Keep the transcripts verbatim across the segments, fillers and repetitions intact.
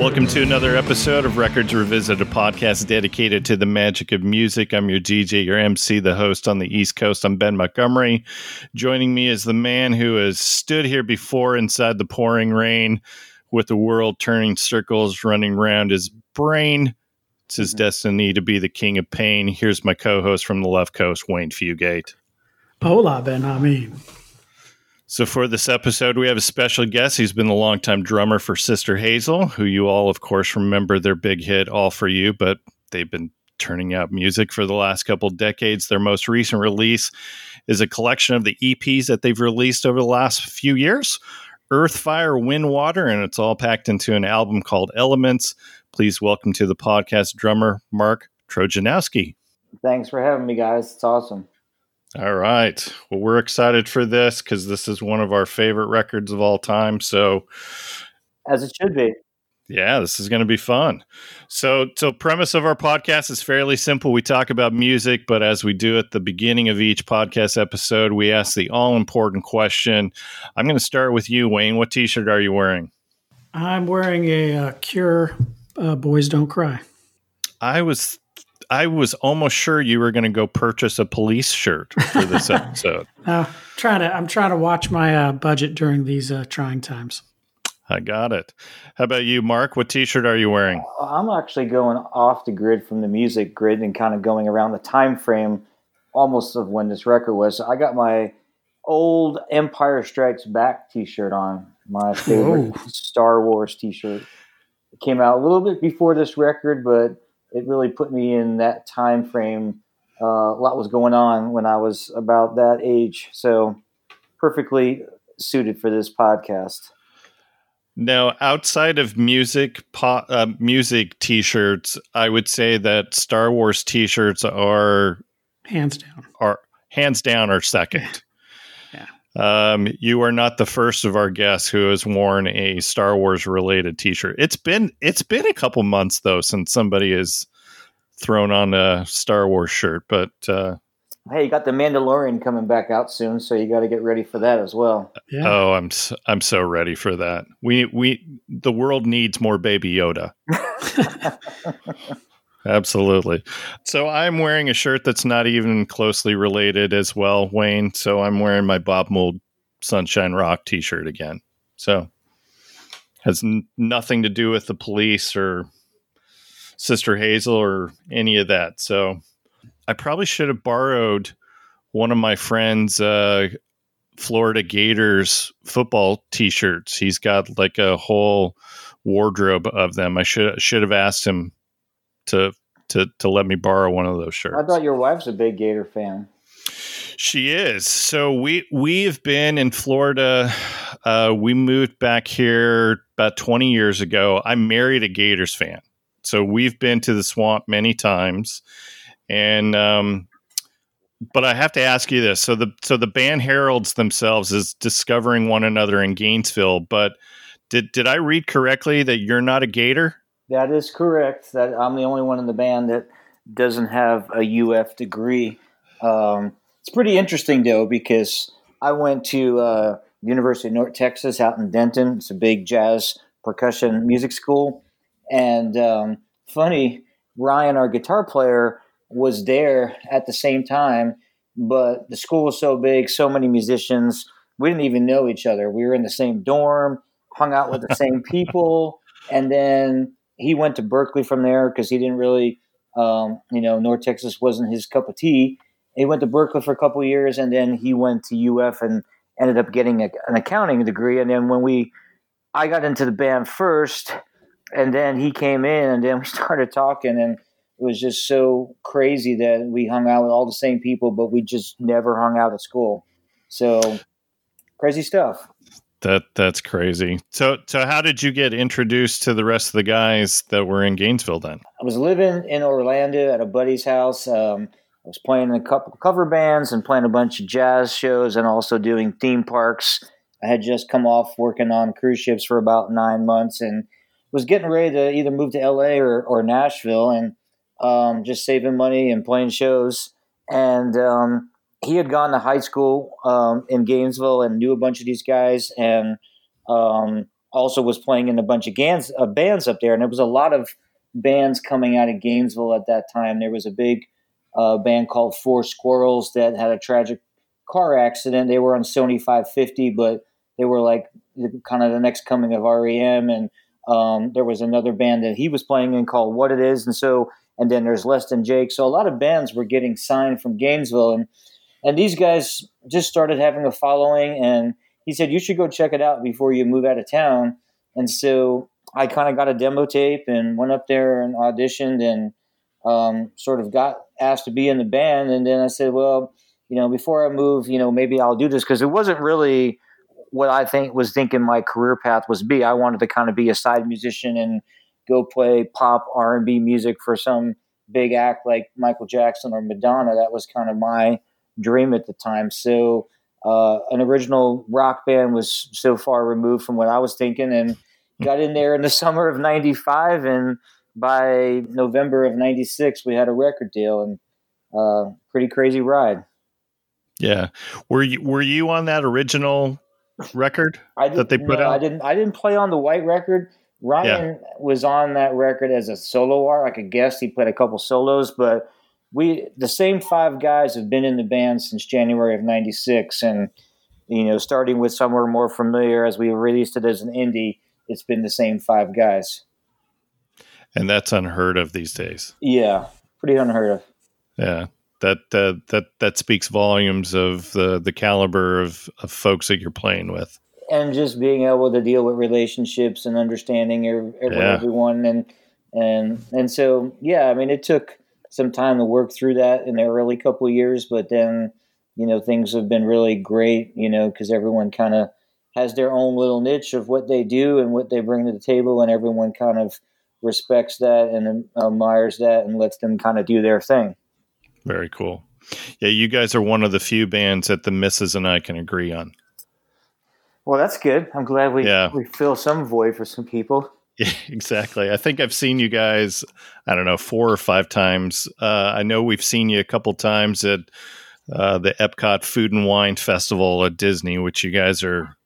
Welcome to another episode of Records Revisited, a podcast dedicated to the magic of music. I'm your D J, your M C, the host on the East Coast. I'm Ben Montgomery. Joining me is the man who has stood here before inside the pouring rain with the world turning circles running around his brain. It's his mm-hmm. destiny to be the king of pain. Here's my co-host from the left coast, Wayne Fugate. Hola, Ben. I mean... So for this episode, we have a special guest. He's been a longtime drummer for Sister Hazel, who you all, of course, remember their big hit, All For You, but they've been turning out music for the last couple decades. Their most recent release is a collection of the E Ps that they've released over the last few years, Earth, Fire, Wind, Water, and it's all packed into an album called Elements. Please welcome to the podcast drummer, Mark Trojanowski. Thanks for having me, guys. It's awesome. All right. Well, we're excited for this because this is one of our favorite records of all time. So, as it should be. Yeah, this is going to be fun. So, so premise of our podcast is fairly simple. We talk about music, but as we do at the beginning of each podcast episode, we ask the all-important question. I'm going to start with you, Wayne. What T-shirt are you wearing? I'm wearing a uh, Cure uh, Boys Don't Cry. I was... I was almost sure you were going to go purchase a Police shirt for this episode. uh, trying to, I'm trying to watch my uh, budget during these uh, trying times. I got it. How about you, Mark? What T-shirt are you wearing? I'm actually going off the grid from the music grid and kind of going around the time frame almost of when this record was. So I got my old Empire Strikes Back T-shirt on, my favorite Whoa. Star Wars T-shirt. It came out a little bit before this record, but it really put me in that time frame. Uh, a lot was going on when I was about that age, so perfectly suited for this podcast. Now, outside of music, po- uh, music T-shirts, I would say that Star Wars T-shirts are hands down. Are hands down are second. Yeah. Um, you are not the first of our guests who has worn a Star Wars related T-shirt. It's been it's been a couple months though since somebody has thrown on a Star Wars shirt. But uh, hey, you got the Mandalorian coming back out soon, so you got to get ready for that as well. Yeah. Oh, I'm so, I'm so ready for that. We we the world needs more Baby Yoda. Absolutely. So I'm wearing a shirt that's not even closely related as well, Wayne. So I'm wearing my Bob Mould Sunshine Rock T-shirt again. So has n- nothing to do with the Police or Sister Hazel or any of that. So I probably should have borrowed one of my friend's uh, Florida Gators football T-shirts. He's got like a whole wardrobe of them. I should should have asked him to to to let me borrow one of those shirts. I thought your wife's a big Gator fan. She is. So we we've been in Florida. Uh, we moved back here about twenty years ago. I married a Gators fan, so we've been to the swamp many times. And um, but I have to ask you this: so the so the band heralds themselves as discovering one another in Gainesville. But did did I read correctly that you're not a Gator? That is correct. That I'm the only one in the band that doesn't have a U F degree. Um, it's pretty interesting, though, because I went to uh, University of North Texas out in Denton. It's a big jazz percussion music school. And um, funny, Ryan, our guitar player, was there at the same time. But the school was so big, so many musicians, we didn't even know each other. We were in the same dorm, hung out with the same people, and then... he went to Berkeley from there because he didn't really, um, you know, North Texas wasn't his cup of tea. He went to Berkeley for a couple of years, and then he went to U F and ended up getting a, an accounting degree. And then when we, I got into the band first, and then he came in, and then we started talking, and it was just so crazy that we hung out with all the same people, but we just never hung out at school. So crazy stuff. That that's crazy. So so how did you get introduced to the rest of the guys that were in Gainesville then? I was living in Orlando at a buddy's house. Um, I was playing in a couple cover bands and playing a bunch of jazz shows and also doing theme parks. I had just come off working on cruise ships for about nine months and was getting ready to either move to L A or, or Nashville and um, just saving money and playing shows. And um he had gone to high school um, in Gainesville and knew a bunch of these guys and um, also was playing in a bunch of gans, uh, bands up there. And there was a lot of bands coming out of Gainesville at that time. There was a big uh, band called Four Squirrels that had a tragic car accident. They were on Sony five fifty, but they were like the, kind of the next coming of R E M. And um, there was another band that he was playing in called What It Is. And so, and then there's Less Than Jake. So a lot of bands were getting signed from Gainesville. And, and these guys just started having a following, and he said, you should go check it out before you move out of town. And so I kind of got a demo tape and went up there and auditioned and um, sort of got asked to be in the band. And then I said, well, you know, before I move, you know, maybe I'll do this, because it wasn't really what I think was thinking my career path was be. I wanted to kind of be a side musician and go play pop R and B music for some big act like Michael Jackson or Madonna. That was kind of my dream at the time. So uh, an original rock band was so far removed from what I was thinking, and got in there in the summer of ninety-five. And by November of ninety-six, we had a record deal, and uh pretty crazy ride. Yeah. Were you, were you on that original record that they put no, out? I didn't, I didn't play on the white record. Ryan yeah. was on that record as a solo artist. I could guess he played a couple solos, but we, the same five guys have been in the band since January of ninety-six. And, you know, starting with Somewhere More Familiar, as we released it as an indie, it's been the same five guys. And that's unheard of these days. Yeah. Pretty unheard of. Yeah. That, uh, that, that speaks volumes of the, the caliber of, of folks that you're playing with. And just being able to deal with relationships and understanding every, every, yeah. everyone. And, and, and so, yeah, I mean, it took some time to work through that in the early couple of years, but then, you know, things have been really great, you know, because everyone kind of has their own little niche of what they do and what they bring to the table, and everyone kind of respects that and admires that and lets them kind of do their thing. Very cool. Yeah, you guys are one of the few bands that the missus and I can agree on. Well, that's good. I'm glad we yeah. we fill some void for some people. Yeah, exactly. I think I've seen you guys, I don't know, four or five times. Uh, I know we've seen you a couple times at uh, the Epcot Food and Wine Festival at Disney, which you guys are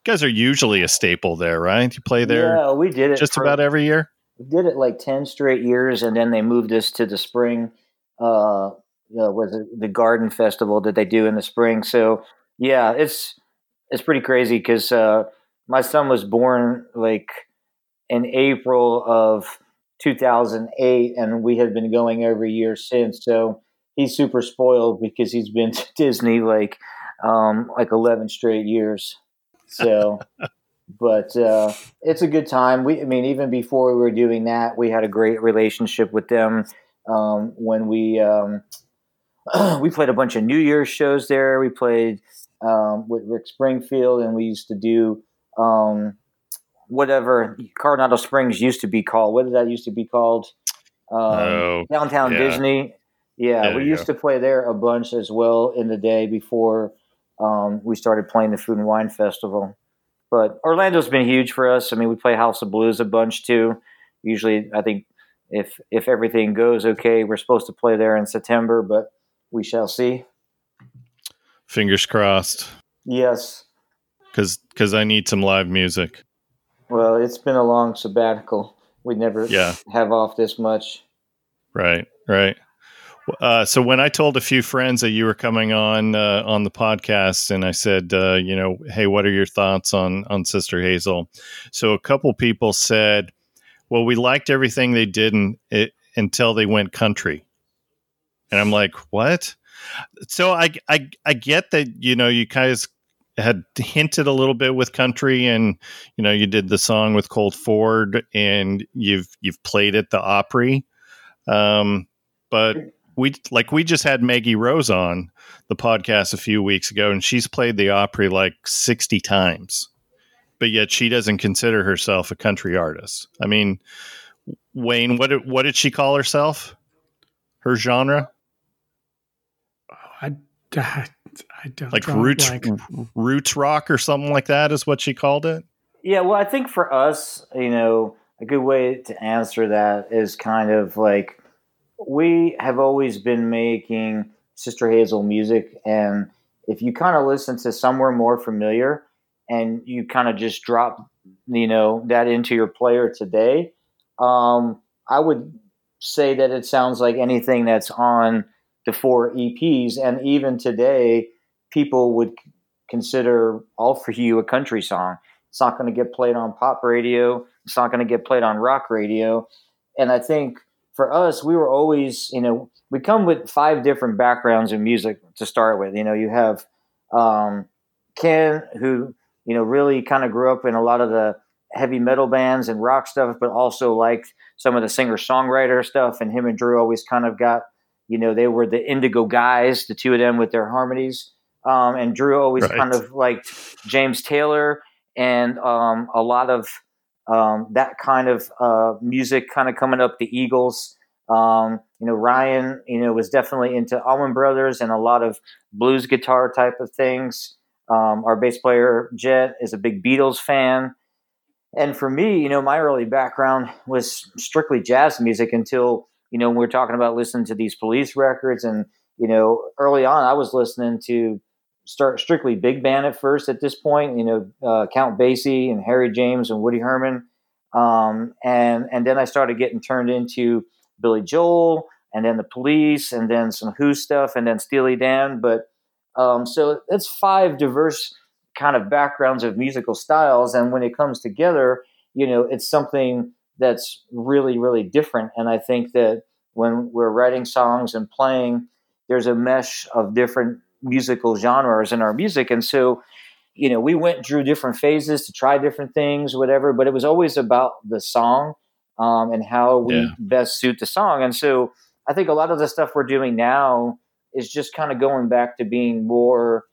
you guys are usually a staple there, right? You play there. Yeah, we did it just for, about every year. We did it like ten straight years, and then they moved us to the spring. Uh, you know, was the garden festival that they do in the spring? So yeah, it's it's pretty crazy because uh, my son was born like in April of two thousand eight, and we had been going every year since. So he's super spoiled because he's been to Disney like um, like eleven straight years. So, but uh, it's a good time. We, I mean, even before we were doing that, we had a great relationship with them. Um, when we um, we played a bunch of New Year's shows there, we played um, with Rick Springfield, and we used to do. Um, Whatever Coronado Springs used to be called. What did that used to be called? Um, oh, Downtown yeah. Disney. Yeah, there we used go. to play there a bunch as well in the day before um, we started playing the Food and Wine Festival. But Orlando's been huge for us. I mean, we play House of Blues a bunch too. Usually, I think if if everything goes okay, we're supposed to play there in September, but we shall see. Fingers crossed. Yes. Because because I need some live music. Well, it's been a long sabbatical. We never yeah. have off this much. Right, right. Uh, so when I told a few friends that you were coming on uh, on the podcast, and I said, uh, you know, hey, what are your thoughts on, on Sister Hazel? So a couple people said, well, we liked everything they did in, it, until they went country. And I'm like, what? So I, I, I get that, you know, you guys had hinted a little bit with country, and you know you did the song with Colt Ford, and you've you've played at the Opry, um but we like we just had Maggie Rose on the podcast a few weeks ago, and she's played the Opry like sixty times, but yet she doesn't consider herself a country artist. I mean, Wayne, what did, what did she call herself, her genre? I I don't like roots, like roots rock or something like that is what she called it. Yeah. Well, I think for us, you know, a good way to answer that is kind of like, we have always been making Sister Hazel music. And if you kind of listen to Somewhere More Familiar and you kind of just drop you know, that into your player today. Um, I would say that it sounds like anything that's on the four E Ps. And even today, people would consider All For You a country song. It's not going to get played on pop radio. It's not going to get played on rock radio. And I think for us, we were always, you know, we come with five different backgrounds in music to start with. You know, you have um, Ken, who, you know, really kind of grew up in a lot of the heavy metal bands and rock stuff, but also liked some of the singer-songwriter stuff. And him and Drew always kind of got, you know, they were the Indigo guys, the two of them with their harmonies. Um, and Drew always right. kind of liked James Taylor and um, a lot of um, that kind of uh, music kind of coming up, the Eagles. Um, you know, Ryan, you know, was definitely into Allman Brothers and a lot of blues guitar type of things. Um, our bass player, Jet, is a big Beatles fan. And for me, you know, my early background was strictly jazz music until, you know, when we were talking about listening to these Police records. And, you know, early on, I was listening to start strictly big band at first at this point, you know, uh, Count Basie and Harry James and Woody Herman. Um, and, and then I started getting turned into Billy Joel and then the Police and then some Who stuff and then Steely Dan. But um, so it's five diverse kind of backgrounds of musical styles. And when it comes together, you know, it's something that's really, really different. And I think that when we're writing songs and playing, there's a mesh of different musical genres in our music. And so, you know, we went through different phases to try different things, whatever, but it was always about the song um, and how we yeah. best suit the song. And so I think a lot of the stuff we're doing now is just kind of going back to being more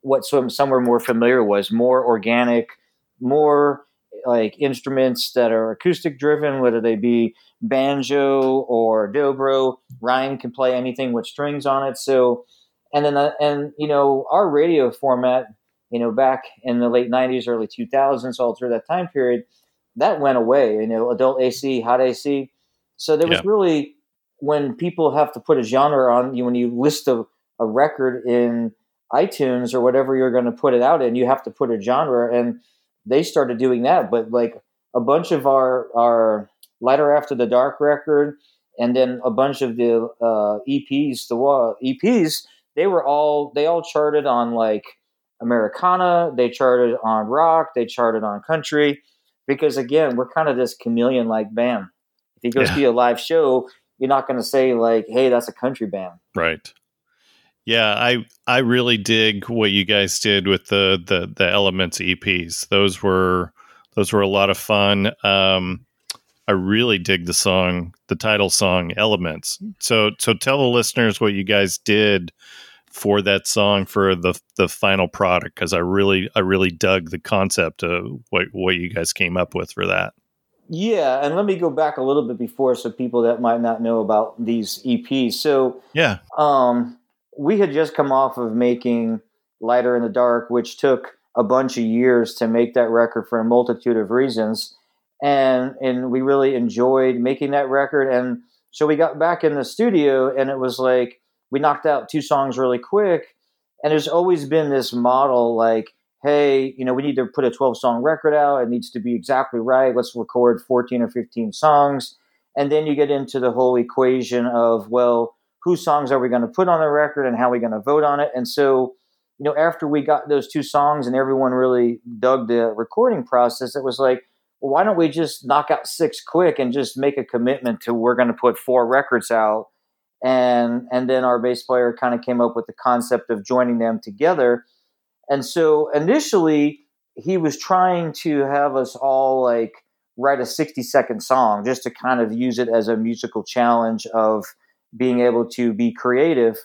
what Somewhere More Familiar was, more organic, more like instruments that are acoustic driven, whether they be banjo or dobro. Ryan can play anything with strings on it. So, and then, uh, and you know, our radio format, you know, back in the late nineties, early two thousands, all through that time period, that went away, you know, adult A C, hot A C. So there was yeah. really, when people have to put a genre on you, when you list a, a record in iTunes or whatever you're going to put it out in, you have to put a genre, and they started doing that. But like a bunch of our our Lighter After the Dark record and then a bunch of the uh E Ps, the uh, E Ps, they were all they all charted on like Americana, they charted on rock, they charted on country, because again, we're kind of this chameleon like band. If you go yeah. see a live show, you're not going to say like, hey, that's a country band, right? Yeah, I I really dig what you guys did with the, the the Elements E Ps. Those were those were a lot of fun. Um, I really dig the song, the title song, Elements. So so tell the listeners what you guys did for that song, for the the final product, because I really I really dug the concept of what what you guys came up with for that. Yeah, and let me go back a little bit before, so people that might not know about these E Ps. So yeah. Um, we had just come off of making Lighter in the Dark, which took a bunch of years to make that record for a multitude of reasons. And and we really enjoyed making that record. And so we got back in the studio, and it was like we knocked out two songs really quick. And there's always been this model like, hey, you know, we need to put a twelve-song record out. It needs to be exactly right. Let's record fourteen or fifteen songs. And then you get into the whole equation of, well, whose songs are we going to put on the record and how are we going to vote on it? And so, you know, after we got those two songs and everyone really dug the recording process, it was like, well, why don't we just knock out six quick and just make a commitment to we're going to put four records out. And and then our bass player kind of came up with the concept of joining them together. And so initially he was trying to have us all like write a sixty-second song just to kind of use it as a musical challenge of being able to be creative.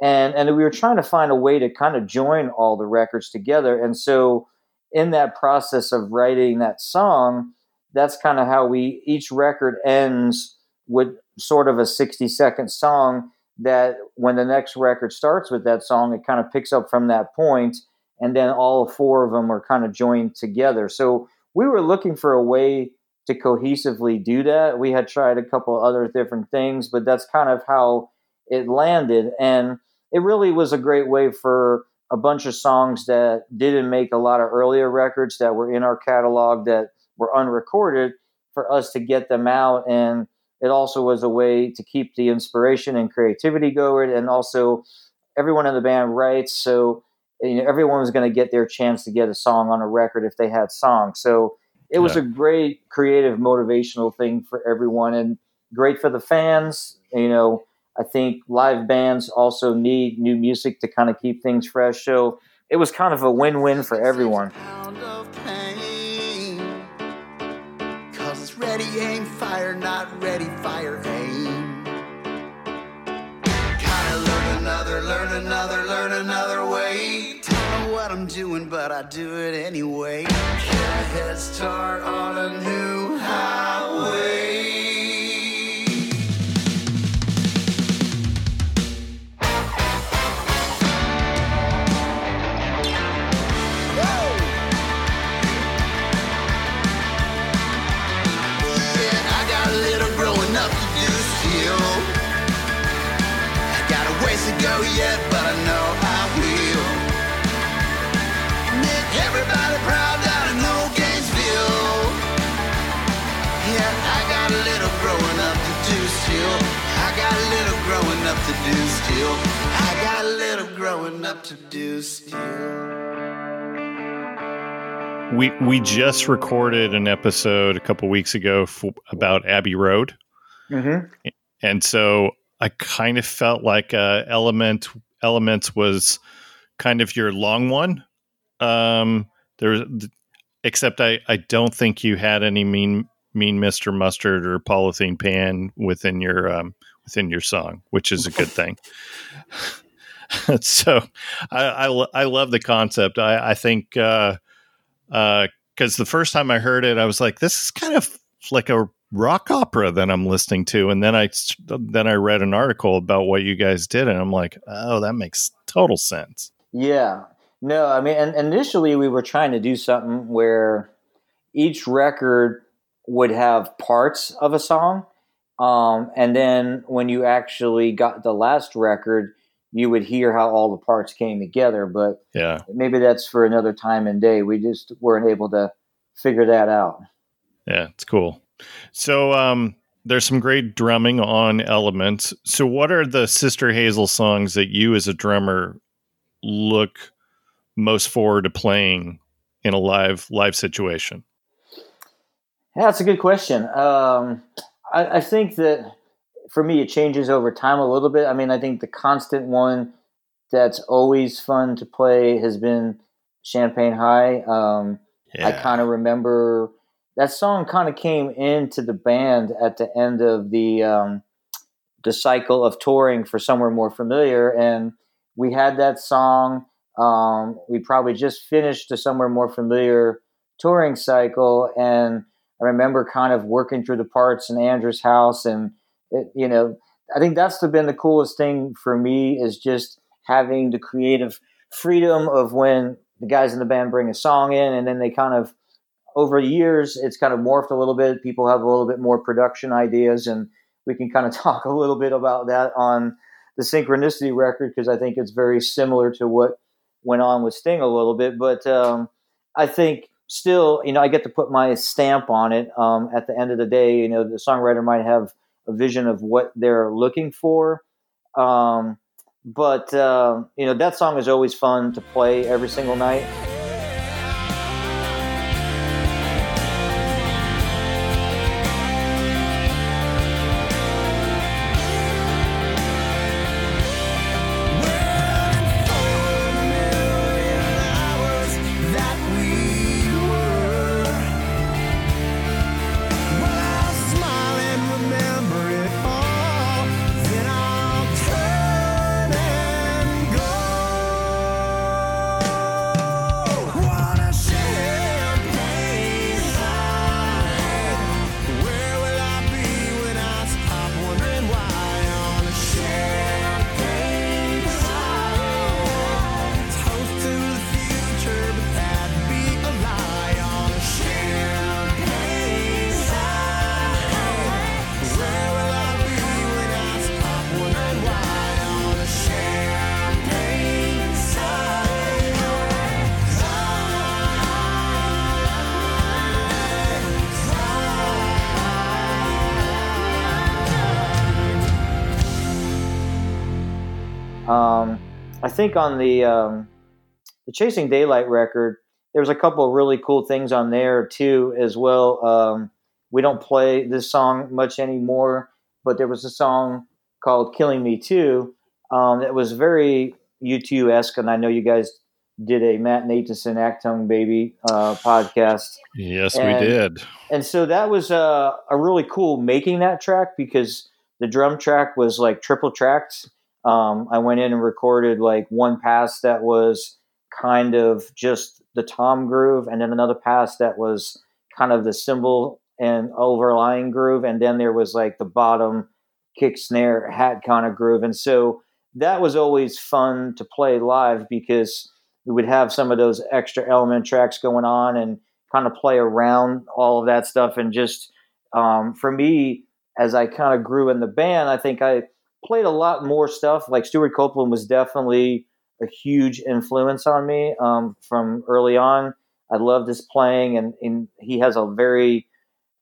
And and we were trying to find a way to kind of join all the records together. And so in that process of writing that song, that's kind of how we, each record ends with sort of a sixty second song that when the next record starts with that song, it kind of picks up from that point. And then all four of them are kind of joined together. So we were looking for a way to cohesively do that. We had tried a couple other different things, but that's kind of how it landed. And it really was a great way for a bunch of songs that didn't make a lot of earlier records that were in our catalog that were unrecorded for us to get them out. And it also was a way to keep the inspiration and creativity going. And also everyone in the band writes. So you know, everyone was going to get their chance to get a song on a record if they had songs. So it was yeah. a great creative, motivational thing for everyone and great for the fans. You know, I think live bands also need new music to kind of keep things fresh. So it was kind of a win-win for everyone. Ready, aim, fire, not ready, fire, aim. Gotta learn another, learn another, learn another way. Don't know what I'm doing, but I do it anyway. Get a head start on a new highway. Woo! To go yet, but I know I will make everybody proud out in old Gainesville. Yeah, I got a little growing up to do still. I got a little growing up to do still. I got a little growing up to do still. We we just recorded an episode a couple weeks ago for, about Abbey Road, mm-hmm. and so. I kind of felt like uh, Element Elements was kind of your long one. Um, there was, except I, I don't think you had any mean mean Mister Mustard or Polythene Pan within your um, within your song, which is a good thing. So I, I I love the concept. I I think because uh, uh, the first time I heard it, I was like, this is kind of like a rock opera that I'm listening to, and then I then I read an article about what you guys did, and I'm like, oh, that makes total sense. Yeah, no, I mean, and initially we were trying to do something where each record would have parts of a song, um, and then when you actually got the last record, you would hear how all the parts came together. But yeah, maybe that's for another time and day. We just weren't able to figure that out. Yeah, it's cool. So um, there's some great drumming on Elements. So what are the Sister Hazel songs that you as a drummer look most forward to playing in a live live situation? Yeah, that's a good question. Um, I, I think that for me, it changes over time a little bit. I mean, I think the constant one that's always fun to play has been Champagne High. Um, yeah. I kind of remember... That song kind of came into the band at the end of the um, the cycle of touring for Somewhere More Familiar, and we had that song. Um, we probably just finished the Somewhere More Familiar touring cycle, and I remember kind of working through the parts in Andrew's house, and it, you know, I think that's been the coolest thing for me is just having the creative freedom of when the guys in the band bring a song in, and then they kind of. Over the years, it's kind of morphed a little bit. People have a little bit more production ideas, and we can kind of talk a little bit about that on the Synchronicity record because I think it's very similar to what went on with Sting a little bit. But um, I think still, you know, I get to put my stamp on it. Um, at the end of the day, you know, the songwriter might have a vision of what they're looking for. Um, but, uh, you know, that song is always fun to play every single night. Um, I think on the um, the Chasing Daylight record, there's a couple of really cool things on there too as well. Um, we don't play this song much anymore, but there was a song called Killing Me Too um, that was very U two-esque, and I know you guys did a Matt Nathanson Actung Baby uh, podcast. Yes, and, we did. And so that was uh, a really cool making that track because the drum track was like triple tracked. Um, I went in and recorded like one pass that was kind of just the tom groove, and then another pass that was kind of the cymbal and overlying groove, and then there was like the bottom kick, snare, hat kind of groove. And so that was always fun to play live because we would have some of those extra element tracks going on and kind of play around all of that stuff. And just um, for me, as I kind of grew in the band, I think I played a lot more stuff. Like Stewart Copeland was definitely a huge influence on me um, from early on. I loved his playing, and, and he has a very,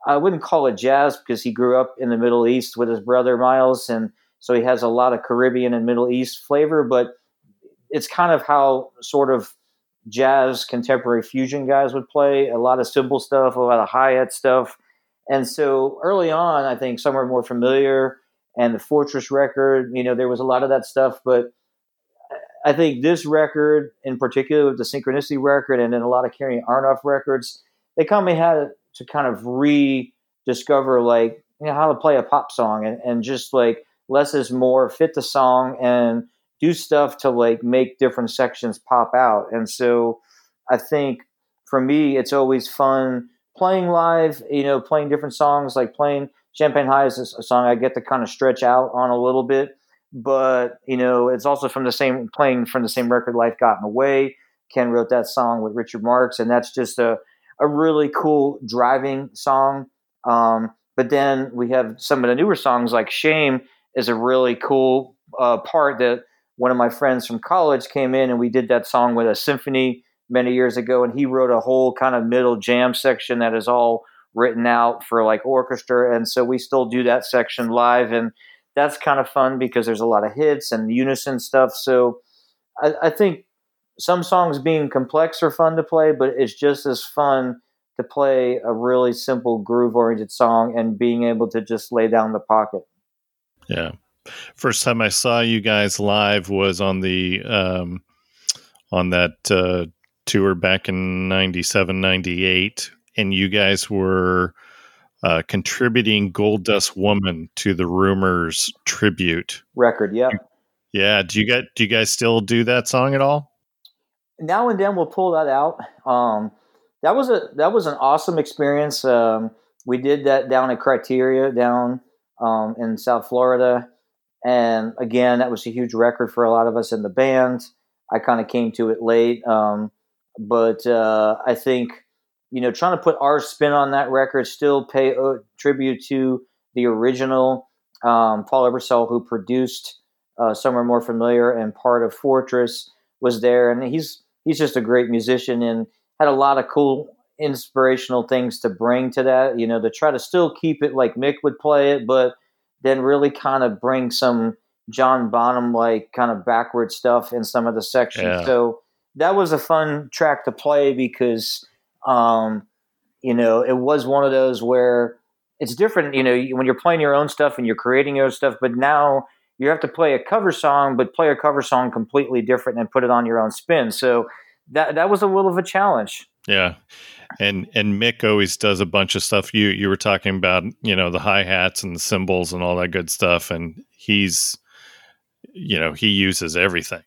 I wouldn't call it jazz because he grew up in the Middle East with his brother Miles, and so he has a lot of Caribbean and Middle East flavor, but it's kind of how sort of jazz contemporary fusion guys would play, a lot of cymbal stuff, a lot of hi-hat stuff. And so early on, I think Somewhere More Familiar and the Fortress record, you know, there was a lot of that stuff, but I think this record in particular, the Synchronicity record, and then a lot of Carrying Arnoff records, they kind of had to kind of rediscover like, you know, how to play a pop song, and, and just like less is more, fit the song and do stuff to like make different sections pop out. And so I think for me, it's always fun playing live, you know, playing different songs, like playing Champagne High is a song I get to kind of stretch out on a little bit. But, you know, it's also from the same playing from the same record, Life Got in the Way. Ken wrote that song with Richard Marx, and that's just a, a really cool driving song. Um, but then we have some of the newer songs, like Shame is a really cool uh, part that one of my friends from college came in and we did that song with a symphony many years ago. And he wrote a whole kind of middle jam section that is all written out for like orchestra. And so we still do that section live, and that's kind of fun because there's a lot of hits and unison stuff. So I, I think some songs being complex are fun to play, but it's just as fun to play a really simple groove-oriented song and being able to just lay down the pocket. Yeah. First time I saw you guys live was on the um, on that uh, tour back in ninety-seven, ninety-eight, and you guys were Uh, contributing Gold Dust Woman to the Rumors tribute record. Yeah. Yeah. Do you get, do you guys still do that song at all? Now and then we'll pull that out. Um, that was a, that was an awesome experience. Um, we did that down at Criteria down um, in South Florida. And again, that was a huge record for a lot of us in the band. I kind of came to it late. Um, but uh, I think, you know, trying to put our spin on that record, still pay uh, tribute to the original um, Paul Ebersol, who produced uh, Somewhere More Familiar and part of Fortress, was there. And he's he's just a great musician and had a lot of cool, inspirational things to bring to that, you know, to try to still keep it like Mick would play it, but then really kind of bring some John Bonham-like kind of backward stuff in some of the sections. Yeah. So that was a fun track to play because – Um, you know, it was one of those where it's different, you know, when you're playing your own stuff and you're creating your own stuff, but now you have to play a cover song, but play a cover song completely different and put it on your own spin. So that, that was a little of a challenge. Yeah. And, and Mick always does a bunch of stuff. You, you were talking about, you know, the hi-hats and the cymbals and all that good stuff. And he's, you know, he uses everything.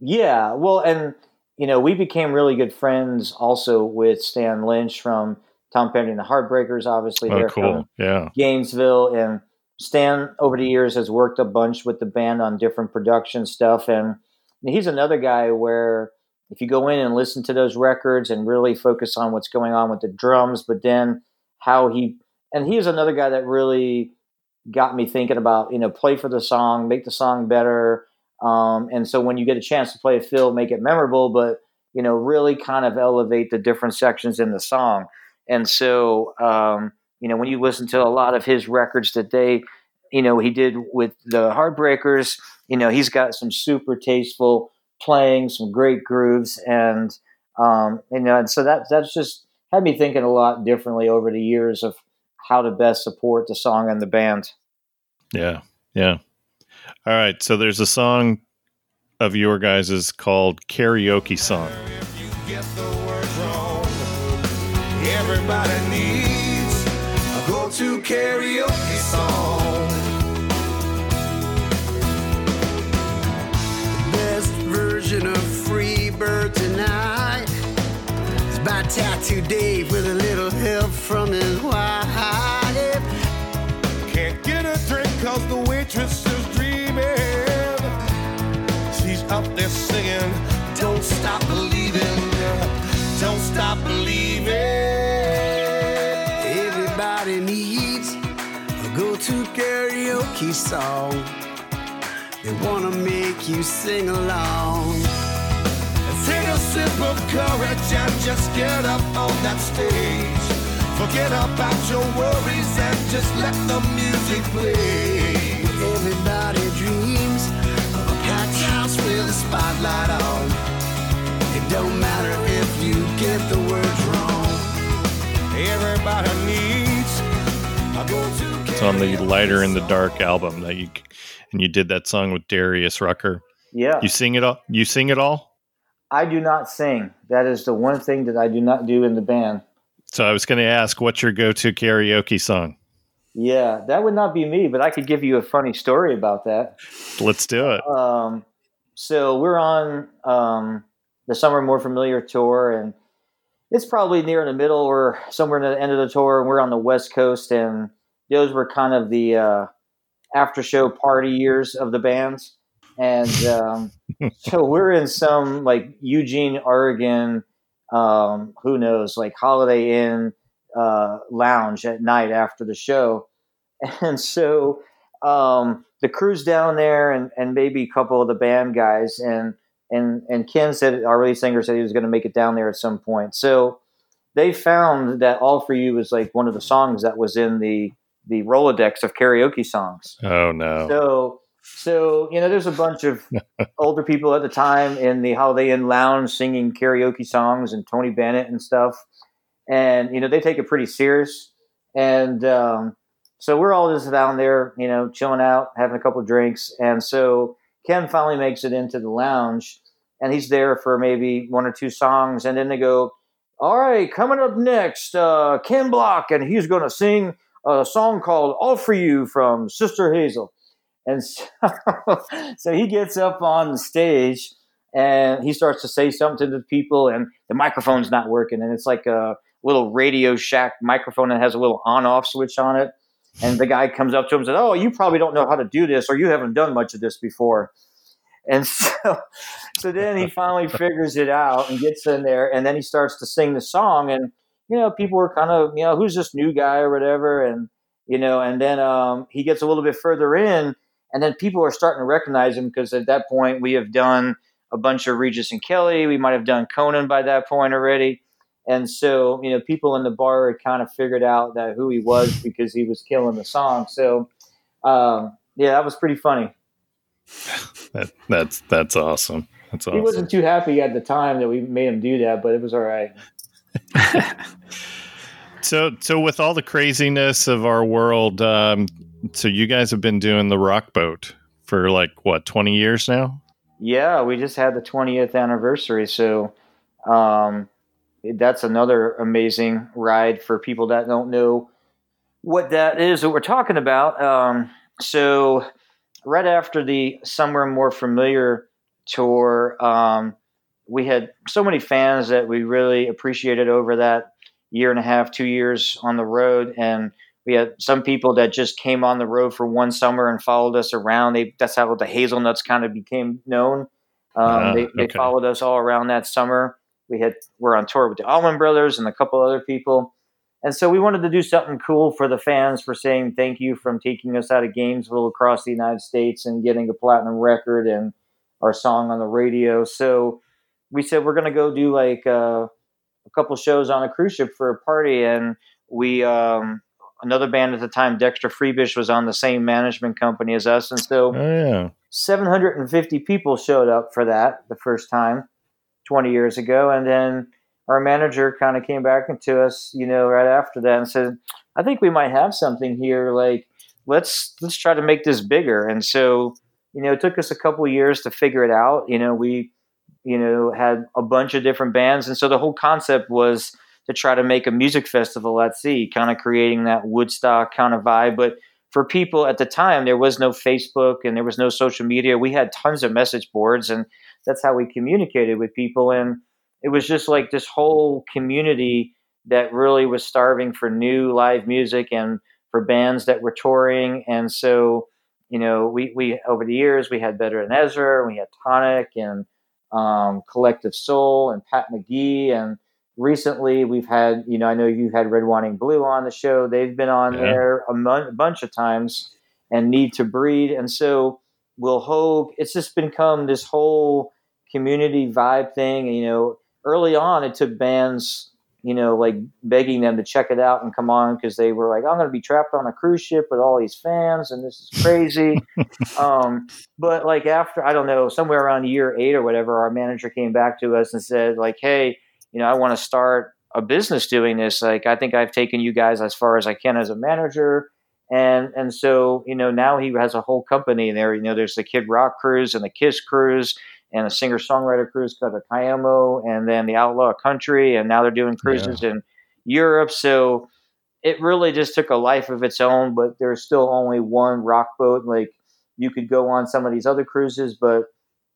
Yeah. Well, and, you know, we became really good friends also with Stan Lynch from Tom Petty and the Heartbreakers, obviously. Oh, they're cool. From yeah. Gainesville. And Stan, over the years, has worked a bunch with the band on different production stuff. And he's another guy where if you go in and listen to those records and really focus on what's going on with the drums, but then how he – and he's another guy that really got me thinking about, you know, play for the song, make the song better. Um, and so when you get a chance to play a fill, make it memorable, but, you know, really kind of elevate the different sections in the song. And so, um, you know, when you listen to a lot of his records that they, you know, he did with the Heartbreakers. You know, he's got some super tasteful playing, some great grooves, and um, you know, and so that that's just had me thinking a lot differently over the years of how to best support the song and the band. Yeah, yeah. All right, so there's a song of your guys's called Karaoke Song. If you get the words wrong, everybody needs a go-to karaoke song. The best version of Freebird Tonight is by Tattoo Dave with a little help from his wife. Can't get a drink cause the waitress is dreaming. Up there singing, don't stop believing, don't stop believing. Everybody needs a go-to karaoke song. They wanna make you sing along. Take a sip of courage and just get up on that stage. Forget about your worries and just let the music play. Everybody dreams house with a spotlight on. It don't matter if you get the words wrong. Everybody needs a go-to. It's on the Lighter in the Dark album that you and you did that song with Darius Rucker. Yeah. You sing it all? You sing it all? I do not sing. That is the one thing that I do not do in the band. So I was going to ask, what's your go-to karaoke song? Yeah, that would not be me, but I could give you a funny story about that. Let's do it. Um, so we're on um, the Somewhere More Familiar tour, and it's probably near in the middle or somewhere in the end of the tour, and we're on the West Coast, and those were kind of the uh, after-show party years of the band. And um, so we're in some, like, Eugene, Oregon, um, who knows, like Holiday Inn, Uh, lounge at night after the show. And so um, the crew's down there and, and maybe a couple of the band guys, and and and Ken said, our lead singer said he was going to make it down there at some point. So they found that All For You was like one of the songs that was in the the Rolodex of karaoke songs. Oh no. So so you know, there's a bunch of older people at the time in the Holiday Inn lounge singing karaoke songs and Tony Bennett and stuff. And, you know, they take it pretty serious. And um, so we're all just down there, you know, chilling out, having a couple of drinks. And so Ken finally makes it into the lounge, and he's there for maybe one or two songs. And then they go, all right, coming up next, uh, Ken Block, and he's going to sing a song called All For You from Sister Hazel. And so, so he gets up on the stage, and he starts to say something to the people, and the microphone's not working. And it's like a little Radio Shack microphone that has a little on-off switch on it. And the guy comes up to him and says, oh, you probably don't know how to do this, or you haven't done much of this before. And so so then he finally figures it out and gets in there, and then he starts to sing the song. And, you know, people were kind of, you know, who's this new guy or whatever? And, you know, and then um, he gets a little bit further in, and then people are starting to recognize him, because at that point we have done a bunch of Regis and Kelly. We might have done Conan by that point already. And so, you know, people in the bar had kind of figured out that who he was, because he was killing the song. So, um, yeah, that was pretty funny. That, that's that's awesome. That's awesome. He wasn't too happy at the time that we made him do that, but it was all right. so, so with all the craziness of our world, um, so you guys have been doing the Rock Boat for like, what, twenty years now? Yeah, we just had the twentieth anniversary, so um, that's another amazing ride for people that don't know what that is that we're talking about. Um, so right after the Somewhere More Familiar tour, um, we had so many fans that we really appreciated over that year and a half, two years on the road, and we had some people that just came on the road for one summer and followed us around. They, that's how the Hazelnuts kind of became known. Um, uh, they, they okay. followed us all around that summer. We had we're on tour with the Allman Brothers and a couple other people. And so we wanted to do something cool for the fans, for saying thank you from taking us out of Gainesville across the United States and getting a platinum record and our song on the radio. So we said we're going to go do like uh, a couple shows on a cruise ship for a party. And we... Um, another band at the time, Dexter Freebish, was on the same management company as us. And so oh, yeah. seven hundred fifty people showed up for that the first time twenty years ago. And then our manager kind of came back to us, you know, right after that and said, I think we might have something here. Like, let's, let's try to make this bigger. And so, you know, it took us a couple of years to figure it out. You know, we, you know, had a bunch of different bands. And so the whole concept was to try to make a music festival at sea, kind of creating that Woodstock kind of vibe. But for people at the time, there was no Facebook and there was no social media. We had tons of message boards, and that's how we communicated with people. And it was just like this whole community that really was starving for new live music and for bands that were touring. And so, you know, we, we over the years, we had Better Than Ezra, and we had Tonic and um, Collective Soul and Pat McGee, and recently we've had, you know, I know you had Red, Wanting Blue on the show. They've been on yeah. there a, mon- a bunch of times, and Need to Breed. And so Will Hogue, it's just become this whole community vibe thing. And, you know, early on it took bands, you know, like begging them to check it out and come on, because they were like, I'm going to be trapped on a cruise ship with all these fans and this is crazy. um, but like after, I don't know, somewhere around year eight or whatever, our manager came back to us and said like, hey, you know, I want to start a business doing this. Like, I think I've taken you guys as far as I can as a manager. And, and so, you know, now he has a whole company there. You know, there's the Kid Rock Cruise and the Kiss Cruise and a singer songwriter cruise called the Kayamo, and then the Outlaw Country. And now they're doing cruises yeah. in Europe. So it really just took a life of its own, but there's still only one rock boat. Like, you could go on some of these other cruises, but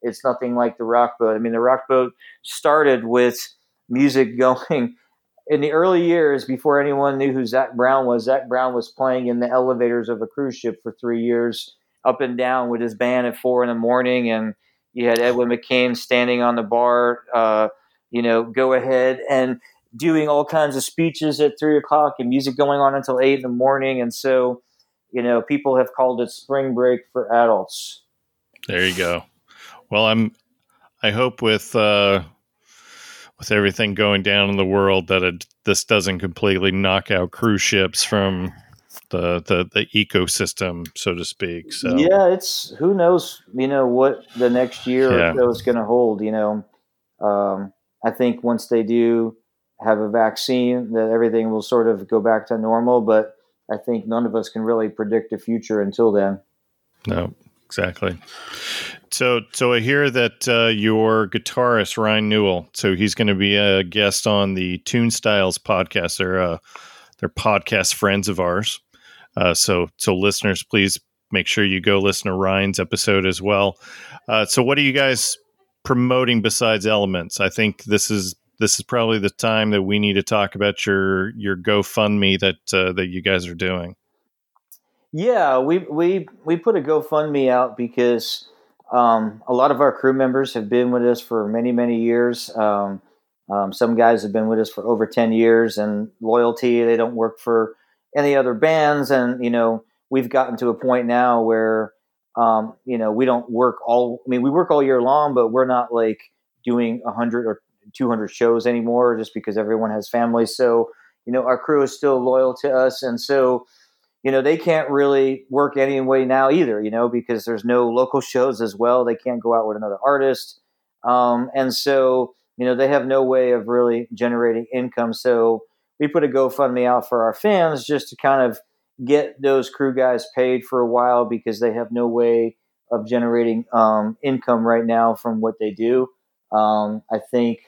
it's nothing like the rock boat. I mean, the rock boat started with music going in the early years before anyone knew who Zac Brown was. Zac Brown was playing in the elevators of a cruise ship for three years up and down with his band at four in the morning. And you had Edwin McCain standing on the bar, uh, you know, go ahead and doing all kinds of speeches at three o'clock and music going on until eight in the morning. And so, you know, people have called it spring break for adults. There you go. Well, I'm, I hope with, uh, with everything going down in the world, that it, this doesn't completely knock out cruise ships from the, the, the ecosystem, so to speak. So yeah, it's, who knows, you know, what the next year yeah. or so is going to hold, you know. Um, I think once they do have a vaccine, that everything will sort of go back to normal, but I think none of us can really predict the future until then. No, exactly. So, so I hear that uh, your guitarist Ryan Newell, so he's going to be a guest on the Tune Styles podcast. They're uh, they're podcast friends of ours. Uh, so, so listeners, please make sure you go listen to Ryan's episode as well. Uh, so, what are you guys promoting besides Elements? I think this is this is probably the time that we need to talk about your your GoFundMe that uh, that you guys are doing. Yeah, we we we put a GoFundMe out because. Um, a lot of our crew members have been with us for many, many years. Um, um, some guys have been with us for over ten years, and loyalty, they don't work for any other bands. And, you know, we've gotten to a point now where, um, you know, we don't work all, I mean, we work all year long, but we're not like doing one hundred or two hundred shows anymore just because everyone has families. So, you know, our crew is still loyal to us. And so, you know, they can't really work any way now either, you know, because there's no local shows as well. They can't go out with another artist. Um, and so, you know, they have no way of really generating income. So we put a GoFundMe out for our fans just to kind of get those crew guys paid for a while, because they have no way of generating um, income right now from what they do. Um, I think,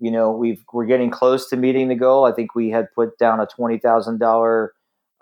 you know, we've, we're getting close to meeting the goal. I think we had put down a twenty thousand dollars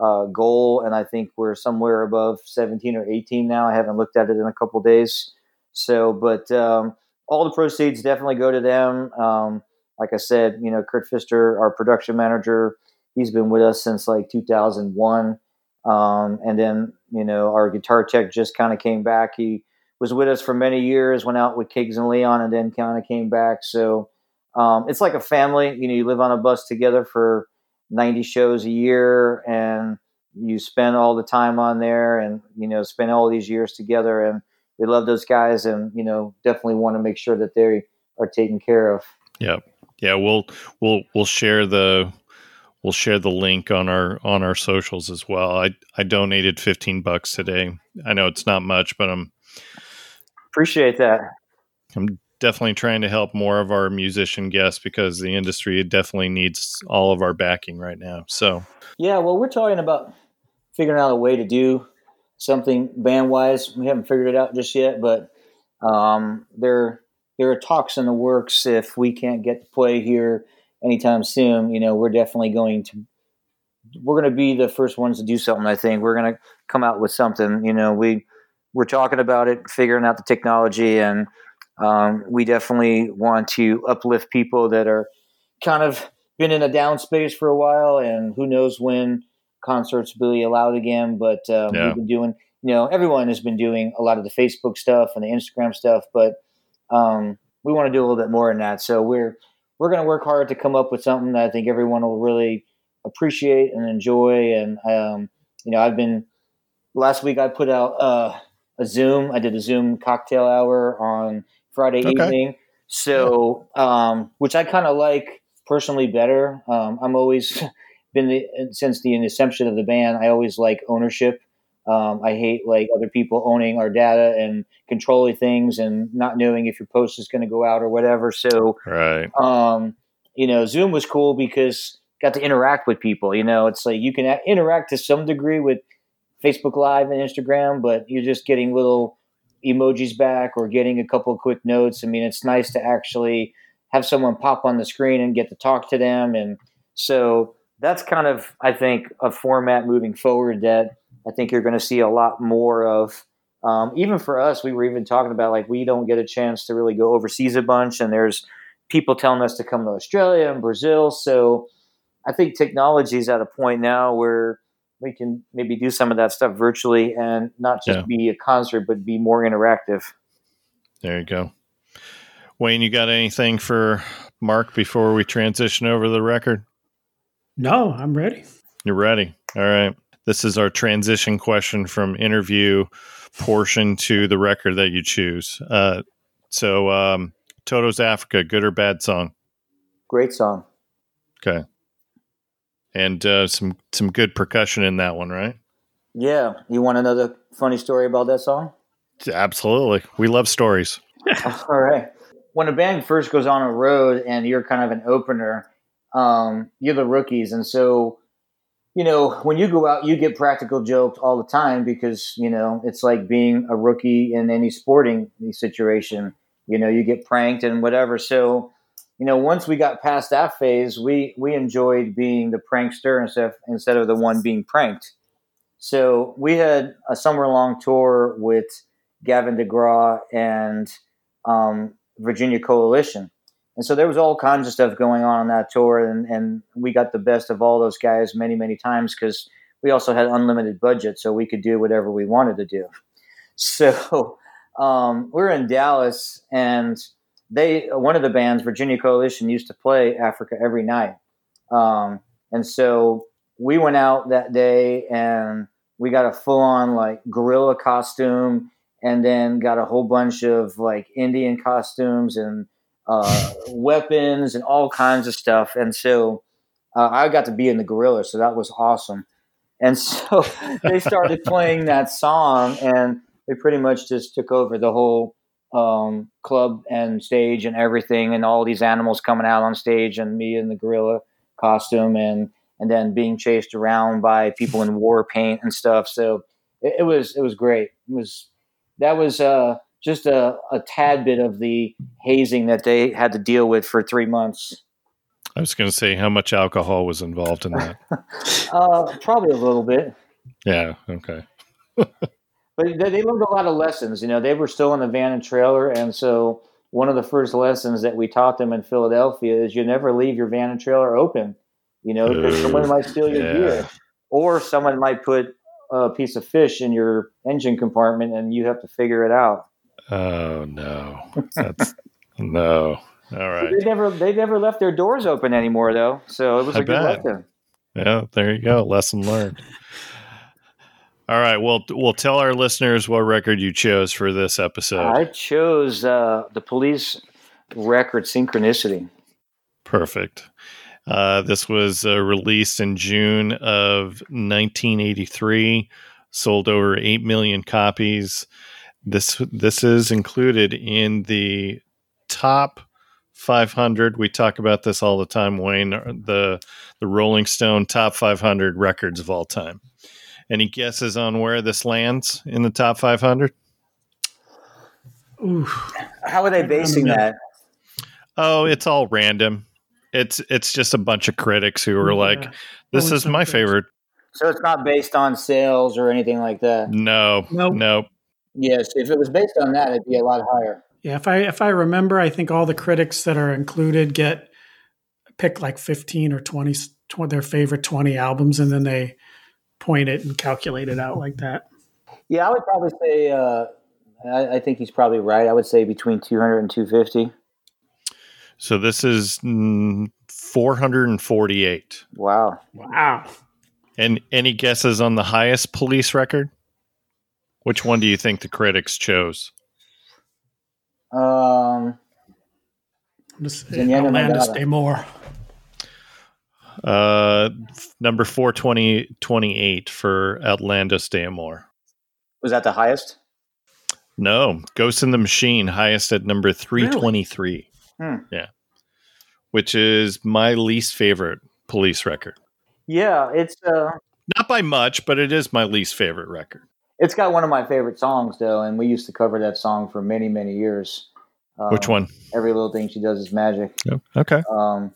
Uh, goal, and I think we're somewhere above seventeen or eighteen now. I haven't looked at it in a couple days. So, but um, all the proceeds definitely go to them. Um, like I said, you know, Kurt Pfister, our production manager, he's been with us since like two thousand one. Um, and then, you know, our guitar tech just kind of came back. He was with us for many years, went out with Kiggs and Leon, and then kind of came back. So um, it's like a family. You know, you live on a bus together for ninety shows a year, and you spend all the time on there, and, you know, spend all these years together, and we love those guys, and, you know, definitely want to make sure that they are taken care of. Yeah. Yeah. We'll, we'll, we'll share the, we'll share the link on our on our socials as well. I, I donated fifteen bucks today. I know it's not much, but I'm appreciate that. I'm definitely trying to help more of our musician guests because the industry definitely needs all of our backing right now. So yeah, well, we're talking about figuring out a way to do something band wise. We haven't figured it out just yet, but um, there there are talks in the works. If we can't get to play here anytime soon, you know, we're definitely going to we're going to be the first ones to do something. I think we're going to come out with something. You know, we we're talking about it, figuring out the technology, and um, we definitely want to uplift people that are kind of been in a down space for a while, and who knows when concerts will be allowed again. But um, yeah. we've been doing, you know, everyone has been doing a lot of the Facebook stuff and the Instagram stuff, but um, we want to do a little bit more than that. So we're we're going to work hard to come up with something that I think everyone will really appreciate and enjoy. And um, you know, I've been last week I put out uh, a Zoom. I did a Zoom cocktail hour on Friday okay. evening. So, um, which I kind of like personally better. Um, I'm always been the, since the inception of the band, I always like ownership. Um, I hate like other people owning our data and controlling things and not knowing if your post is going to go out or whatever. So, right. um, you know, Zoom was cool because got to interact with people. You know, it's like you can a- interact to some degree with Facebook Live and Instagram, but you're just getting little emojis back or getting a couple of quick notes. I mean, it's nice to actually have someone pop on the screen and get to talk to them. And so that's kind of, I think, a format moving forward that I think you're going to see a lot more of. Um, even for us, we were even talking about like we don't get a chance to really go overseas a bunch, and there's people telling us to come to Australia and Brazil. So I think technology is at a point now where we can maybe do some of that stuff virtually and not just yeah. be a concert, but be more interactive. There you go. Wayne, you got anything for Mark before we transition over to the record? No, I'm ready. You're ready. All right. This is our transition question from interview portion to the record that you choose. Uh, so um, Toto's Africa, good or bad song? Great song. Okay. And uh, some, some good percussion in that one, right? Yeah. You want another funny story about that song? Absolutely. We love stories. All right. When a band first goes on a road and you're kind of an opener, um, you're the rookies. And so, you know, when you go out, you get practical jokes all the time because, you know, it's like being a rookie in any sporting situation. You know, you get pranked and whatever. So, you know, once we got past that phase, we, we enjoyed being the prankster instead of, instead of the one being pranked. So we had a summer-long tour with Gavin DeGraw and um, Virginia Coalition. And so there was all kinds of stuff going on on that tour, and, and we got the best of all those guys many, many times because we also had unlimited budget, so we could do whatever we wanted to do. So um, we're in Dallas, and – They one of the bands, Virginia Coalition, used to play Africa every night. Um, and so we went out that day and we got a full-on like gorilla costume and then got a whole bunch of like Indian costumes and uh, weapons and all kinds of stuff. And so uh, I got to be in the gorilla, so that was awesome. And so they started playing that song and they pretty much just took over the whole um club and stage and everything, and all these animals coming out on stage and me in the gorilla costume and and then being chased around by people in war paint and stuff. So it, it was it was great. It was that was uh just a, a tad bit of the hazing that they had to deal with for three months. I was gonna say, how much alcohol was involved in that? uh probably a little bit. Yeah, okay. But they learned a lot of lessons. You know, they were still in the van and trailer. And so one of the first lessons that we taught them in Philadelphia is you never leave your van and trailer open, you know, because someone might steal your yeah. gear, or someone might put a piece of fish in your engine compartment and you have to figure it out. Oh, no. That's no. All right. They never, they never left their doors open anymore, though. So it was a I good bet. lesson. Yeah, there you go. Lesson learned. All right, well, we'll tell our listeners what record you chose for this episode. I chose uh, the Police record, Synchronicity. Perfect. Uh, this was uh, released in June of nineteen eighty-three, sold over eight million copies. This this is included in the top five hundred. We talk about this all the time, Wayne, the the Rolling Stone top five hundred records of all time. Any guesses on where this lands in the top five hundred? Ooh. How are they basing that? Oh, it's all random. It's it's just a bunch of critics who are yeah. like, this is my favorite. So it's not based on sales or anything like that? No, nope. no. Yes, if it was based on that, it'd be a lot higher. Yeah, if I if I remember, I think all the critics that are included get pick like fifteen or twenty, tw- their favorite twenty albums, and then they point it and calculate it out like that. Yeah, I would probably say, uh, I, I think he's probably right. I would say between two hundred and two hundred fifty. So this is four hundred forty-eight. Wow. Wow. And any guesses on the highest Police record? Which one do you think the critics chose? Um, Outlandish Day More. Uh, number four twenty-eight for Outlandish Day More. Was that the highest? No, Ghost in the Machine, highest at number three twenty-three. Really? Hmm. Yeah, which is my least favorite Police record. Yeah, it's uh, not by much, but it is my least favorite record. It's got one of my favorite songs, though, and we used to cover that song for many, many years. Um, Which one? Every Little Thing She Does Is Magic. Yep. Okay. Um,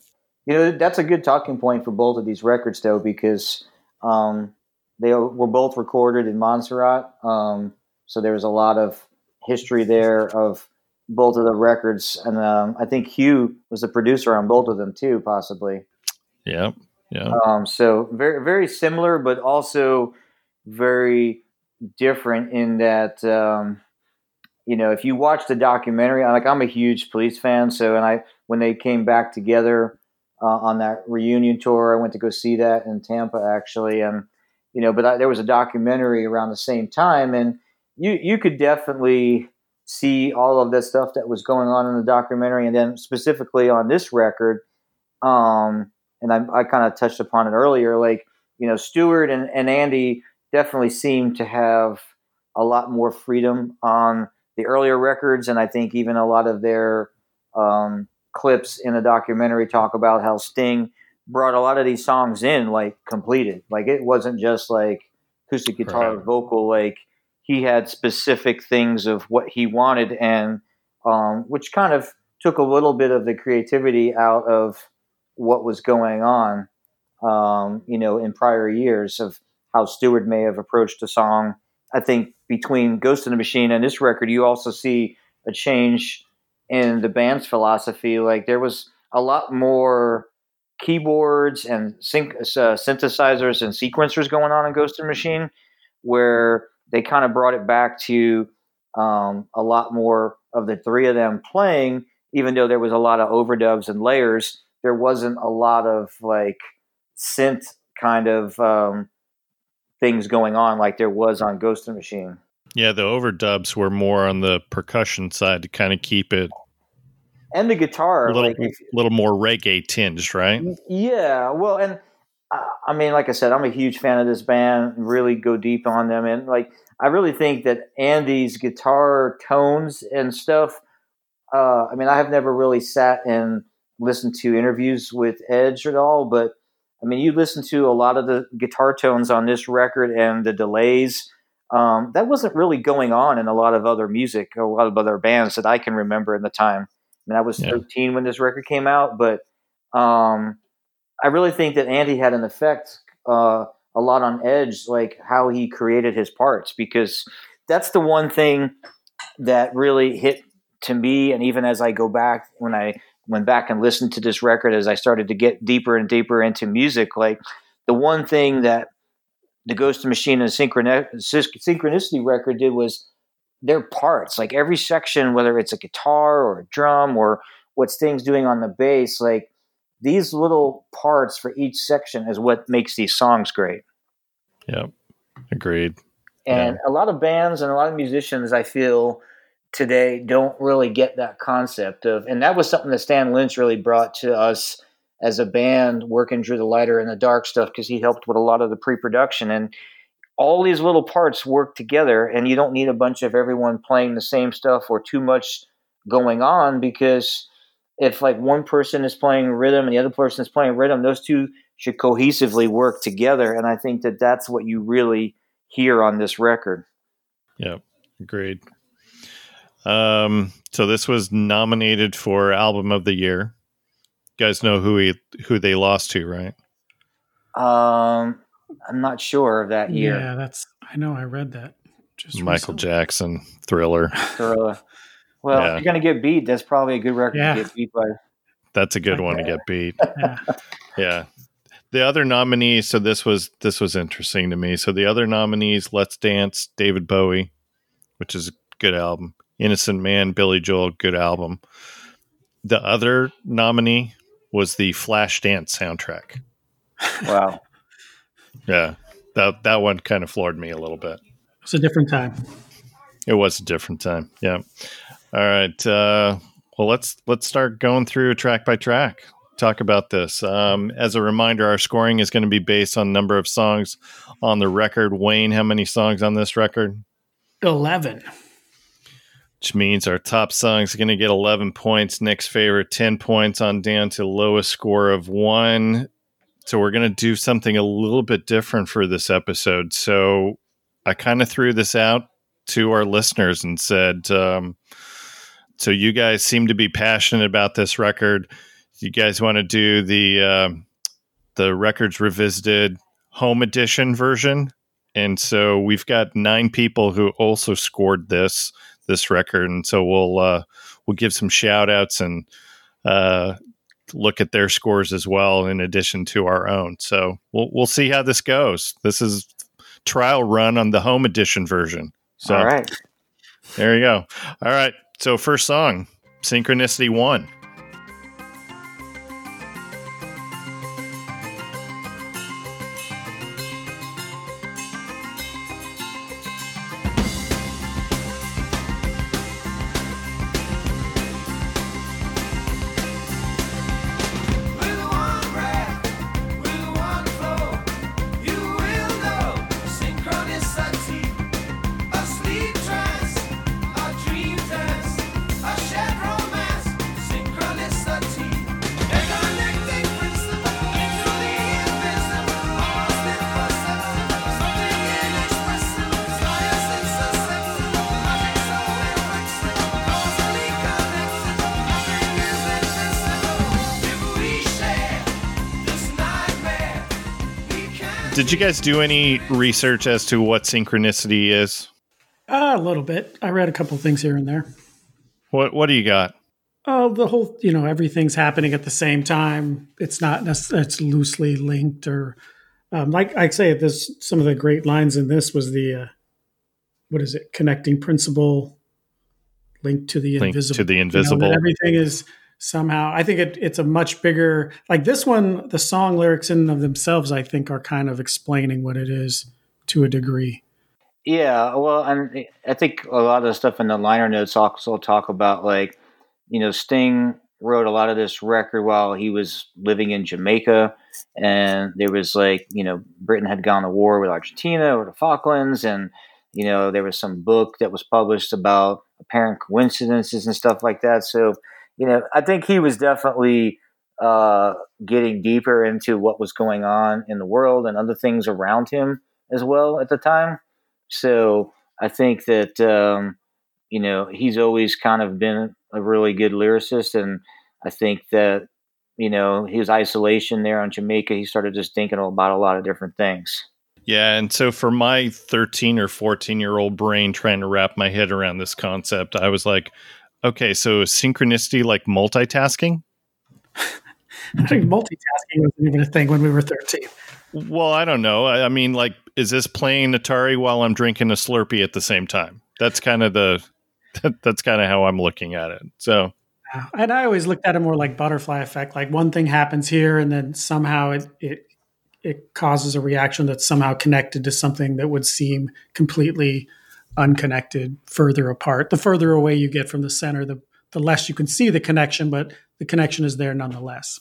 you know, that's a good talking point for both of these records, though, because um, they were both recorded in Montserrat. Um, so there was a lot of history there of both of the records. And um, I think Hugh was the producer on both of them, too, possibly. Yeah. Yeah. Um, so very, very similar, but also very different in that, um, you know, if you watch the documentary, like I'm a huge Police fan. So, and I, when they came back together uh, on that reunion tour, I went to go see that in Tampa actually. And, you know, but I, there was a documentary around the same time and you, you could definitely see all of this stuff that was going on in the documentary. And then specifically on this record, um, and I, I kind of touched upon it earlier, like, you know, Stewart and, and Andy definitely seemed to have a lot more freedom on the earlier records. And I think even a lot of their um, clips in the documentary talk about how Sting brought a lot of these songs in, like completed, like it wasn't just like acoustic guitar right. vocal, like he had specific things of what he wanted. And um, which kind of took a little bit of the creativity out of what was going on, um, you know, in prior years of, how Stewart may have approached the song. I think between Ghost in the Machine and this record, you also see a change in the band's philosophy. Like there was a lot more keyboards and synch- uh, synthesizers and sequencers going on in Ghost in the Machine, where they kind of brought it back to um, a lot more of the three of them playing, even though there was a lot of overdubs and layers. There wasn't a lot of like synth kind of, um, things going on like there was on Ghost in the Machine. Yeah, the overdubs were more on the percussion side to kind of keep it. And the guitar. A little, like if, little more reggae tinged, right? Yeah, well, and uh, I mean, like I said, I'm a huge fan of this band, really go deep on them. And like, I really think that Andy's guitar tones and stuff, uh, I mean, I have never really sat and listened to interviews with Edge at all, but I mean, you listen to a lot of the guitar tones on this record and the delays. Um, that wasn't really going on in a lot of other music, a lot of other bands that I can remember in the time. I mean, I was yeah. thirteen when this record came out, but um, I really think that Andy had an effect uh, a lot on Edge, like how he created his parts, because that's the one thing that really hit to me. And even as I go back, when I went back and listened to this record as I started to get deeper and deeper into music, like the one thing that the Ghost in the Machine and Synchroni- Synchronicity record did was their parts, like every section, whether it's a guitar or a drum or what Sting's doing on the bass, like these little parts for each section is what makes these songs great. Yep. Agreed. And yeah. a lot of bands and a lot of musicians, I feel, today don't really get that concept of, and that was something that Stan Lynch really brought to us as a band working through the Lighter in the Dark stuff, because he helped with a lot of the pre-production. And all these little parts work together, and you don't need a bunch of everyone playing the same stuff or too much going on, because if like one person is playing rhythm and the other person is playing rhythm, those two should cohesively work together. And I think that that's what you really hear on this record. Yeah, agreed. Um, so this was nominated for Album of the Year. You guys know who he, who they lost to, right? Um, I'm not sure of that year. Yeah, that's, I know I read that. Just Michael recently. Jackson, Thriller. Thriller. Well, yeah. If you're going to get beat, that's probably a good record yeah. to get beat by. That's a good okay. one to get beat. yeah. yeah. The other nominees, so this was this was interesting to me. So the other nominees, Let's Dance, David Bowie, which is a good album. Innocent Man, Billy Joel, good album. The other nominee was the Flashdance soundtrack. Wow. yeah. That that one kind of floored me a little bit. It was a different time. It was a different time. Yeah. All right. Uh, well, let's let's start going through track by track. Talk about this. Um, as a reminder, our scoring is going to be based on number of songs on the record. Wayne, how many songs on this record? eleven. Which means our top song's going to get eleven points. Nick's favorite, ten points, on down to lowest score of one. So we're going to do something a little bit different for this episode. So I kind of threw this out to our listeners and said, um, so you guys seem to be passionate about this record. You guys want to do the uh, the Records Revisited home edition version? And so we've got nine people who also scored this this record, and so we'll uh, we'll give some shout outs and uh, look at their scores as well in addition to our own. So we'll we'll see how this goes. This is trial run on the home edition version. So, all right. There you go. All right. So first song, Synchronicity one. Did you guys do any research as to what synchronicity is? Uh, a little bit. I read a couple of things here and there. What What do you got? Oh, uh, the whole, you know, everything's happening at the same time. It's not necessarily, it's loosely linked, or um, like I say, this, some of the great lines in this was the, uh, what is it? Connecting principle, linked to the linked invisible. to the invisible. You know, everything is somehow, I think it, it's a much bigger, like this one, the song lyrics in and of themselves, I think, are kind of explaining what it is to a degree. Yeah, well, I'm, I think a lot of the stuff in the liner notes also talk about, like, you know, Sting wrote a lot of this record while he was living in Jamaica. And there was like, you know, Britain had gone to war with Argentina or the Falklands. And, you know, there was some book that was published about apparent coincidences and stuff like that. So, you know, I think he was definitely uh, getting deeper into what was going on in the world and other things around him as well at the time. So I think that, um, you know, he's always kind of been a really good lyricist. And I think that, you know, his isolation there on Jamaica, he started just thinking about a lot of different things. Yeah. And so for my thirteen or fourteen year old brain trying to wrap my head around this concept, I was like, okay, so is synchronicity like multitasking? I think multitasking wasn't even a thing when we were thirteen. Well, I don't know. I, I mean, like, is this playing Atari while I'm drinking a Slurpee at the same time? That's kind of the, that, that's kind of how I'm looking at it. So, and I always looked at it more like butterfly effect. Like one thing happens here, and then somehow it it it causes a reaction that's somehow connected to something that would seem completely unconnected, further apart. The further away you get from the center, the the less you can see the connection, but the connection is there nonetheless.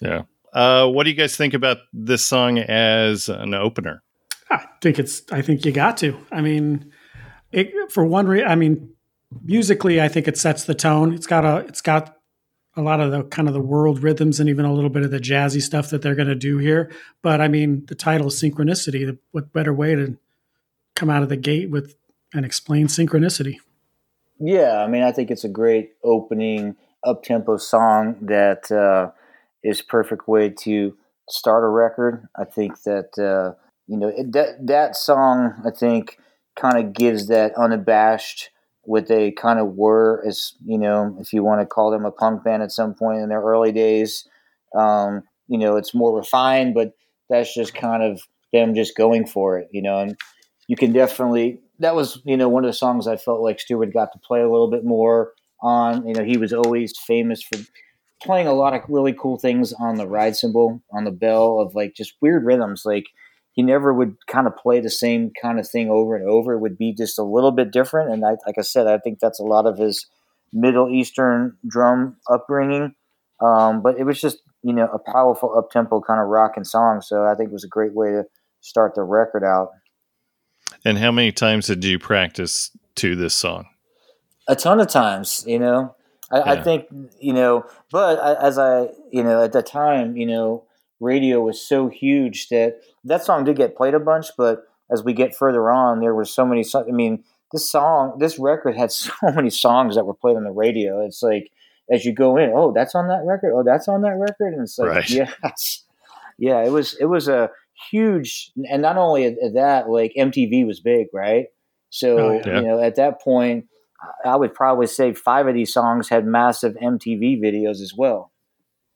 Yeah. Uh, what do you guys think about this song as an opener? I think it's, I think you got to. I mean, it, for one reason, I mean, musically, I think it sets the tone. It's got a, it's got a lot of the kind of the world rhythms and even a little bit of the jazzy stuff that they're going to do here. But I mean, the title is Synchronicity. The, what better way to come out of the gate with and explain synchronicity? Yeah. I mean, I think it's a great opening up-tempo song that, uh, is perfect way to start a record. I think that, uh, you know, it, that, that song, I think kind of gives that unabashed what they kind of were as, you know, if you want to call them a punk band at some point in their early days. Um, you know, it's more refined, but that's just kind of them just going for it, you know, and you can definitely, that was, you know, one of the songs I felt like Stewart got to play a little bit more on. You know, he was always famous for playing a lot of really cool things on the ride cymbal, on the bell, of like just weird rhythms. Like he never would kind of play the same kind of thing over and over. It would be just a little bit different. And I, like I said, I think that's a lot of his Middle Eastern drum upbringing. Um, but it was just, you know, a powerful up-tempo kind of rocking song. So I think it was a great way to start the record out. And how many times did you practice to this song? A ton of times, you know. I, yeah. I think, you know, but I, as I, you know, at the time, you know, radio was so huge that that song did get played a bunch. But as we get further on, there were so many songs. I mean, this song, this record had so many songs that were played on the radio. It's like, as you go in, oh, that's on that record. Oh, that's on that record. And it's like, right. yes. Yeah, it was, it was a huge, and not only that, like M T V was big, right? So, oh, yeah. you know, at that point, I would probably say five of these songs had massive M T V videos as well.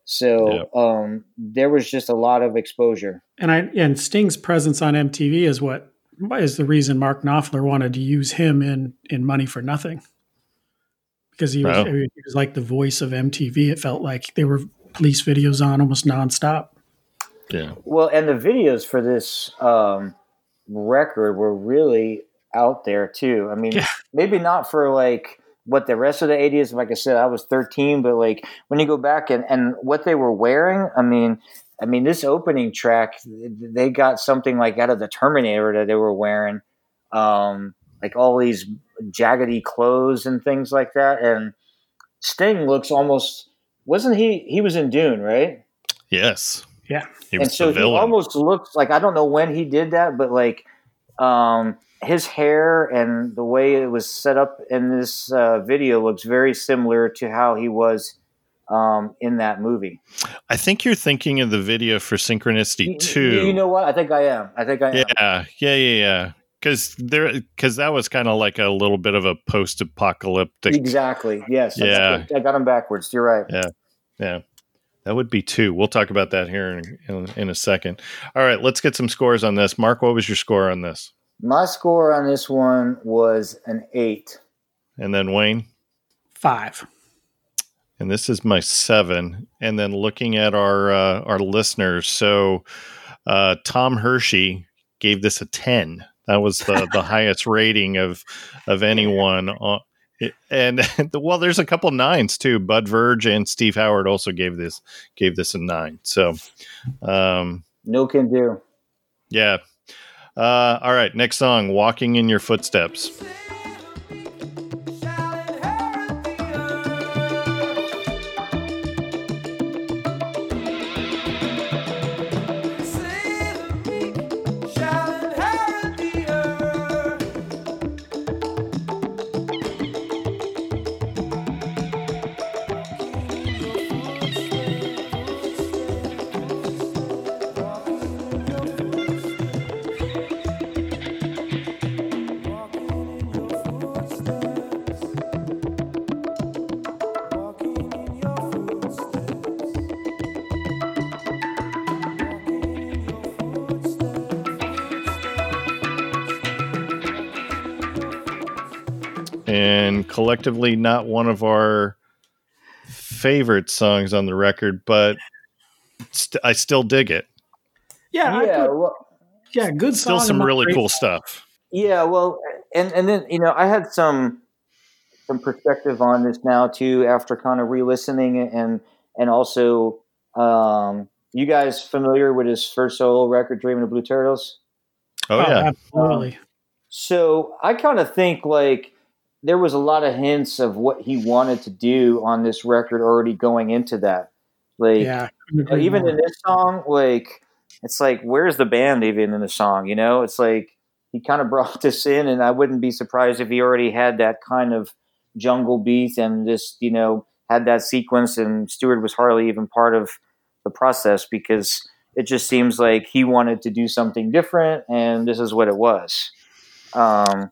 So yeah. um, there was just a lot of exposure. And I and Sting's presence on M T V is what is the reason Mark Knopfler wanted to use him in, in Money for Nothing. Because he was, wow. he was like the voice of M T V. It felt like there were police videos on almost nonstop. Yeah. Well, and the videos for this um, record were really out there too. I mean, yeah. maybe not for like what the rest of the eighties, like I said, I was thirteen, but like when you go back and, and what they were wearing, I mean, I mean, this opening track, they got something like out of the Terminator that they were wearing, um, like all these jaggedy clothes and things like that. And Sting looks almost, wasn't he, he was in Dune, right? Yes. Yeah. He was and so the villain. He almost looked like, I don't know when he did that, but like, um, his hair and the way it was set up in this uh, video looks very similar to how he was um, in that movie. I think you're thinking of the video for Synchronicity two. You, you know what? I think I am. I think I am. Yeah, yeah, yeah, yeah. Because there, because that was kind of like a little bit of a post-apocalyptic. Exactly. Yes. Yeah. I got them backwards. You're right. Yeah. Yeah. That would be two. We'll talk about that here in, in, in a second. All right. Let's get some scores on this. Mark, what was your score on this? My score on this one was an eight. And then Wayne? Five. And this is my seven. And then looking at our uh, our listeners, so uh, Tom Hershey gave this a ten. That was the, the highest rating of of anyone. Uh, and, well, there's a couple nines, too. Bud Verge and Steve Howard also gave this gave this a nine. So um, no can do. Yeah. Uh, all right, next song, Walking in Your Footsteps. And collectively, not one of our favorite songs on the record, but st- I still dig it. Yeah, yeah, I could, well, yeah, good. Still song some really cool song. Stuff. Yeah, well, and and then you know, I had some some perspective on this now too after kind of re-listening and and also Um, you guys familiar with his first solo record, Dreaming of Blue Turtles? Oh, yeah. Oh, absolutely. Um, so I kind of think like there was a lot of hints of what he wanted to do on this record already going into that. Like, yeah, like even more. In this song, like, it's like, where's the band even in the song? You know, it's like he kind of brought this in, and I wouldn't be surprised if he already had that kind of jungle beat and just, you know, had that sequence, and Stewart was hardly even part of the process because it just seems like he wanted to do something different, and this is what it was. Um,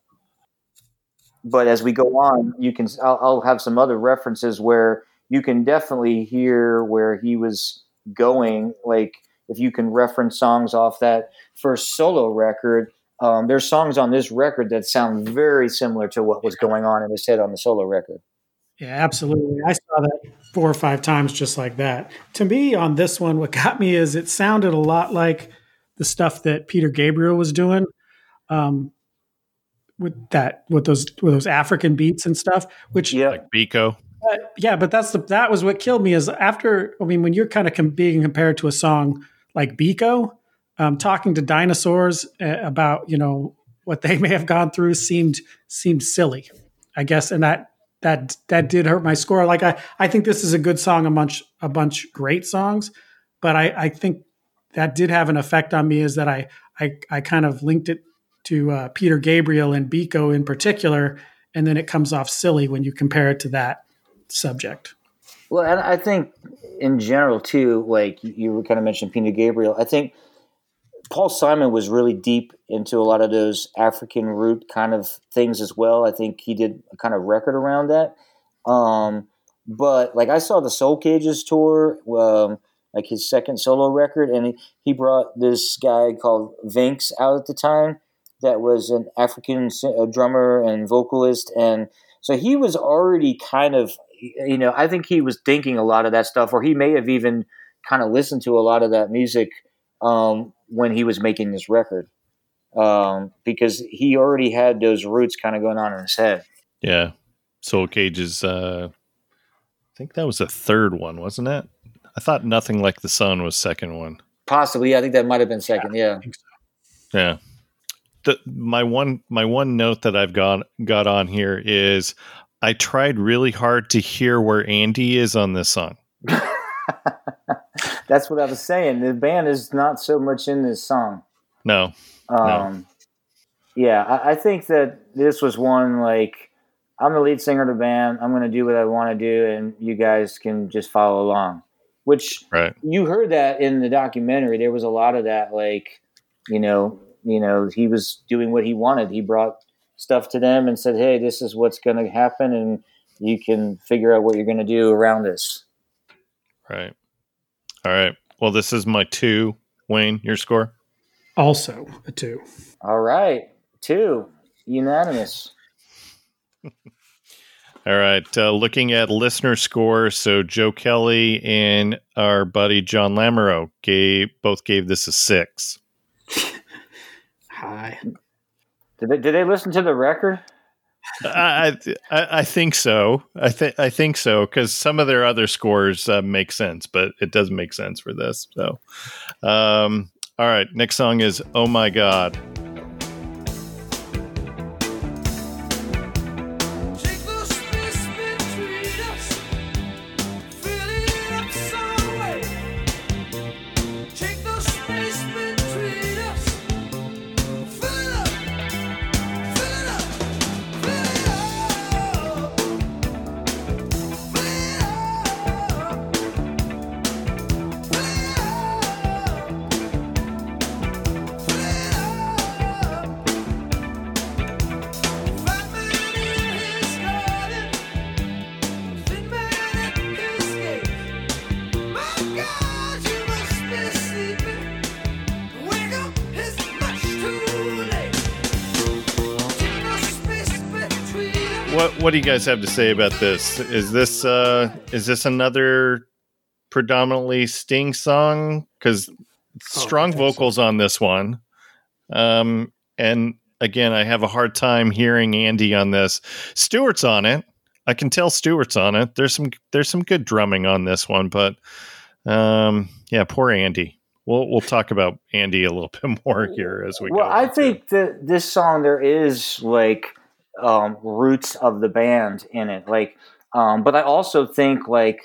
but as we go on, you can, I'll, I'll have some other references where you can definitely hear where he was going. Like if you can reference songs off that first solo record, um, there's songs on this record that sound very similar to what was going on in his head on the solo record. Yeah, absolutely. I saw that four or five times just like that. To me, on this one, what got me is it sounded a lot like the stuff that Peter Gabriel was doing um, with that, with those, with those African beats and stuff. Which yeah, like Biko. Uh, yeah, but that's the that was what killed me is after. I mean, when you're kind of com- being compared to a song like Biko, um, talking to dinosaurs uh, about you know what they may have gone through seemed seemed silly, I guess, and that. That that did hurt my score. Like I, I think this is a good song, a bunch a bunch great songs, but I, I think that did have an effect on me is that I I, I kind of linked it to uh, Peter Gabriel and Biko in particular, and then it comes off silly when you compare it to that subject. Well, and I think in general too, like you kind of mentioned Peter Gabriel, I think Paul Simon was really deep into a lot of those African root kind of things as well. I think he did a kind of record around that. Um, but like I saw the Soul Cages tour, um, like his second solo record, and he, he brought this guy called Vinx out at the time that was an African drummer and vocalist. And so he was already kind of, you know, I think he was thinking a lot of that stuff, or he may have even kind of listened to a lot of that music um, when he was making this record, um, because he already had those roots kind of going on in his head. Yeah. Soul Cages. Uh, I think that was the third one, wasn't it? I thought Nothing Like the Sun was second one. Possibly. I think that might've been second. Yeah. Yeah. So. Yeah. The, my one, my one note that I've got, got on here is I tried really hard to hear where Andy is on this song. That's what I was saying. The band is not so much in this song. No. Um, no. Yeah, I, I think that this was one, like, I'm the lead singer of the band. I'm going to do what I want to do, and you guys can just follow along. Which, right. You heard that in the documentary. There was a lot of that, like, you know, you know, he was doing what he wanted. He brought stuff to them and said, hey, this is what's going to happen, and you can figure out what you're going to do around this. Right. All right. Well, this is my two. Wayne, your score? Also a two. All right. Two. Unanimous. All right. Uh, looking at listener score. So Joe Kelly and our buddy John Lamoureux gave, both gave this a six. Hi. Did they, did they listen to the record? I, I I think so. I think I think so because some of their other scores uh, make sense, but it doesn't make sense for this. So, um, all right. Next song is "Oh My God." What do you guys have to say about this? Is this uh, is this another predominantly Sting song? Because strong oh, vocals on this one. Um, and again, I have a hard time hearing Andy on this. Stewart's on it. I can tell Stewart's on it. There's some there's some good drumming on this one, but Um, yeah, poor Andy. We'll we'll talk about Andy a little bit more here as we well, go. Well, I think that this song, there is like um, roots of the band in it. Like, um, but I also think like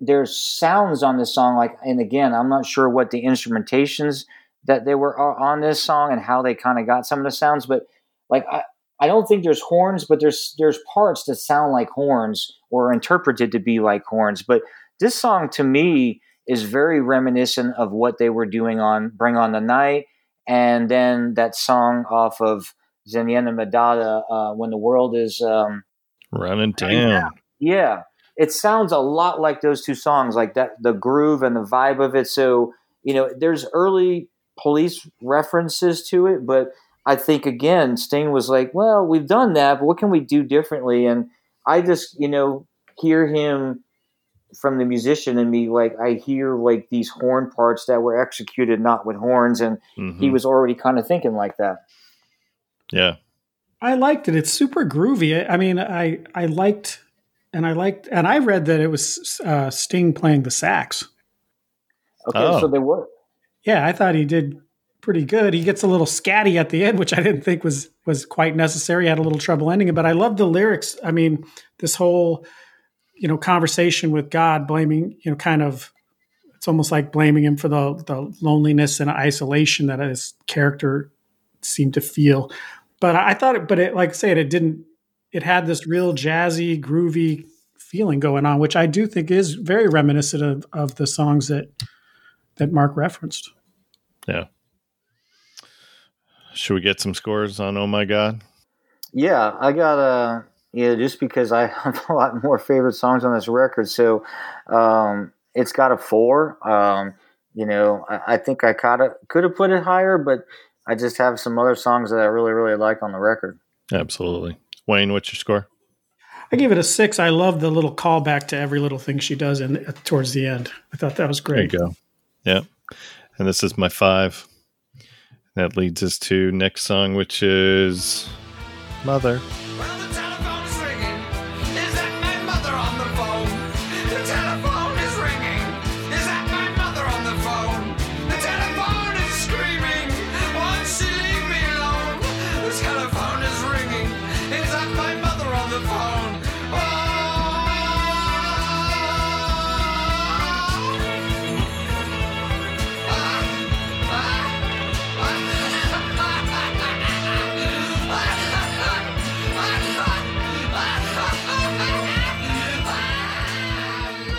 there's sounds on this song. Like, and again, I'm not sure what the instrumentations that they were on this song and how they kind of got some of the sounds. But like, I, I don't think there's horns, but there's there's parts that sound like horns or interpreted to be like horns. But this song to me is very reminiscent of what they were doing on Bring On the Night, and then that song off of Zenyatta Madada, uh, When the World Is... Um, Running Down. Yeah. It sounds a lot like those two songs, like that, the groove and the vibe of it. So, you know, there's early Police references to it, but I think, again, Sting was like, well, we've done that, but what can we do differently? And I just, you know, hear him... from the musician in me, like I hear like these horn parts that were executed not with horns, and mm-hmm. he was already kind of thinking like that. Yeah, I liked it. It's super groovy. I, I mean, I I liked, and I liked, and I read that it was uh, Sting playing the sax. Okay, oh. So they were. Yeah, I thought he did pretty good. He gets a little scatty at the end, which I didn't think was was quite necessary. I had a little trouble ending it, but I love the lyrics. I mean, this whole, you know, conversation with God, blaming, you know, kind of, it's almost like blaming him for the, the loneliness and isolation that his character seemed to feel. But I thought it, but it, like I said, it didn't, it had this real jazzy, groovy feeling going on, which I do think is very reminiscent of, of the songs that, that Mark referenced. Yeah. Should we get some scores on Oh My God? Yeah, I got a, Yeah, just because I have a lot more favorite songs on this record. So um, it's got a four. Um, you know, I, I think I could have put it higher, but I just have some other songs that I really, really like on the record. Absolutely. Wayne, what's your score? I gave it a six. I love the little callback to every little thing she does in uh, towards the end. I thought that was great. There you go. Yeah. And this is my five. That leads us to next song, which is Mother.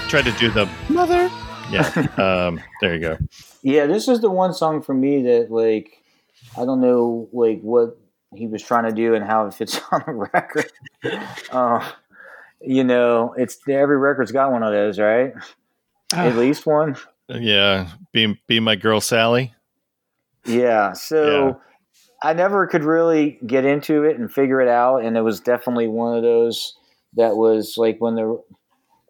Try to do the mother. Yeah. Um, there you go. Yeah, this is the one song for me that, like, I don't know, like, what he was trying to do and how it fits on the record. Uh, you know, it's every record's got one of those, right? Uh, At least one. Yeah. Be be my girl, Sally. Yeah. So yeah. I never could really get into it and figure it out, and it was definitely one of those that was like when the.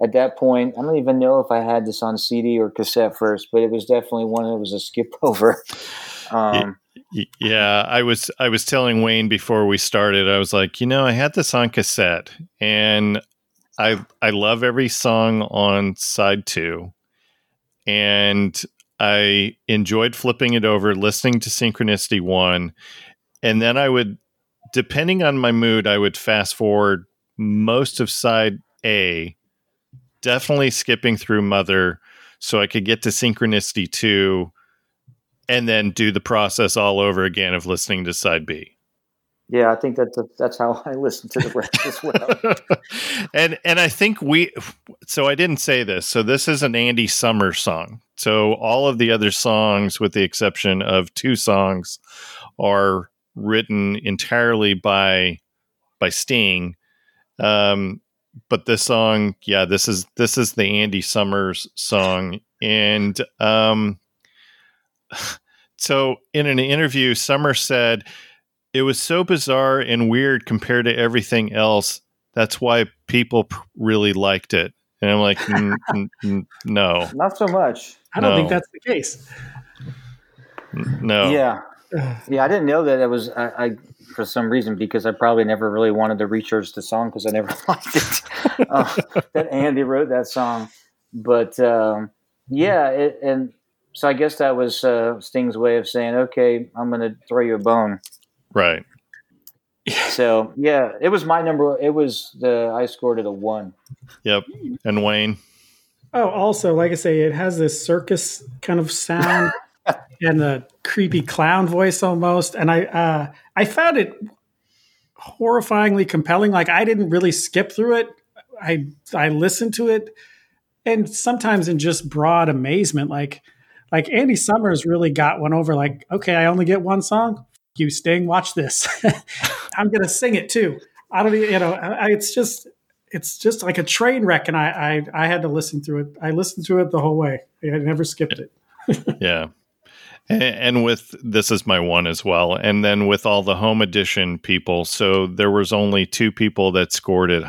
At that point, I don't even know if I had this on C D or cassette first, but it was definitely one that was a skip over. Um, yeah, I was I was telling Wayne before we started, I was like, you know, I had this on cassette, and I I love every song on side two, and I enjoyed flipping it over, listening to Synchronicity one, and then I would, depending on my mood, I would fast forward most of side A, definitely skipping through Mother so I could get to Synchronicity two and then do the process all over again of listening to side B. Yeah, I think that that's how I listen to the rest as well. and and I think we, so I didn't say this. So this is an Andy Summers song. So all of the other songs, with the exception of two songs, are written entirely by, by Sting. Um, But this song, yeah, this is this is the Andy Summers song. And um, so in an interview, Summers said, it was so bizarre and weird compared to everything else. That's why people p- really liked it. And I'm like, n- n- n- no. Not so much. I don't no. think that's the case. N- no. Yeah. Yeah, I didn't know that it was, I, I for some reason, because I probably never really wanted to research the song because I never liked it, uh, that Andy wrote that song. But um, yeah, it, and so I guess that was uh, Sting's way of saying, "Okay, I'm going to throw you a bone." Right. So yeah, it was my number. It was the I scored it a one. Yep, and Wayne. Oh, also, like I say, it has this circus kind of sound and a creepy clown voice almost. And I, uh, I found it horrifyingly compelling. Like I didn't really skip through it. I, I listened to it, and sometimes in just broad amazement, like, like Andy Summers really got one over. Like, okay, I only get one song. You Sting, watch this. I'm gonna sing it too. I don't, you know, I, it's just. It's just like a train wreck, and I, I, I had to listen through it. I listened to it the whole way. I never skipped it. Yeah. And, and with this is my one as well. And then with all the home edition people, so there was only two people that scored it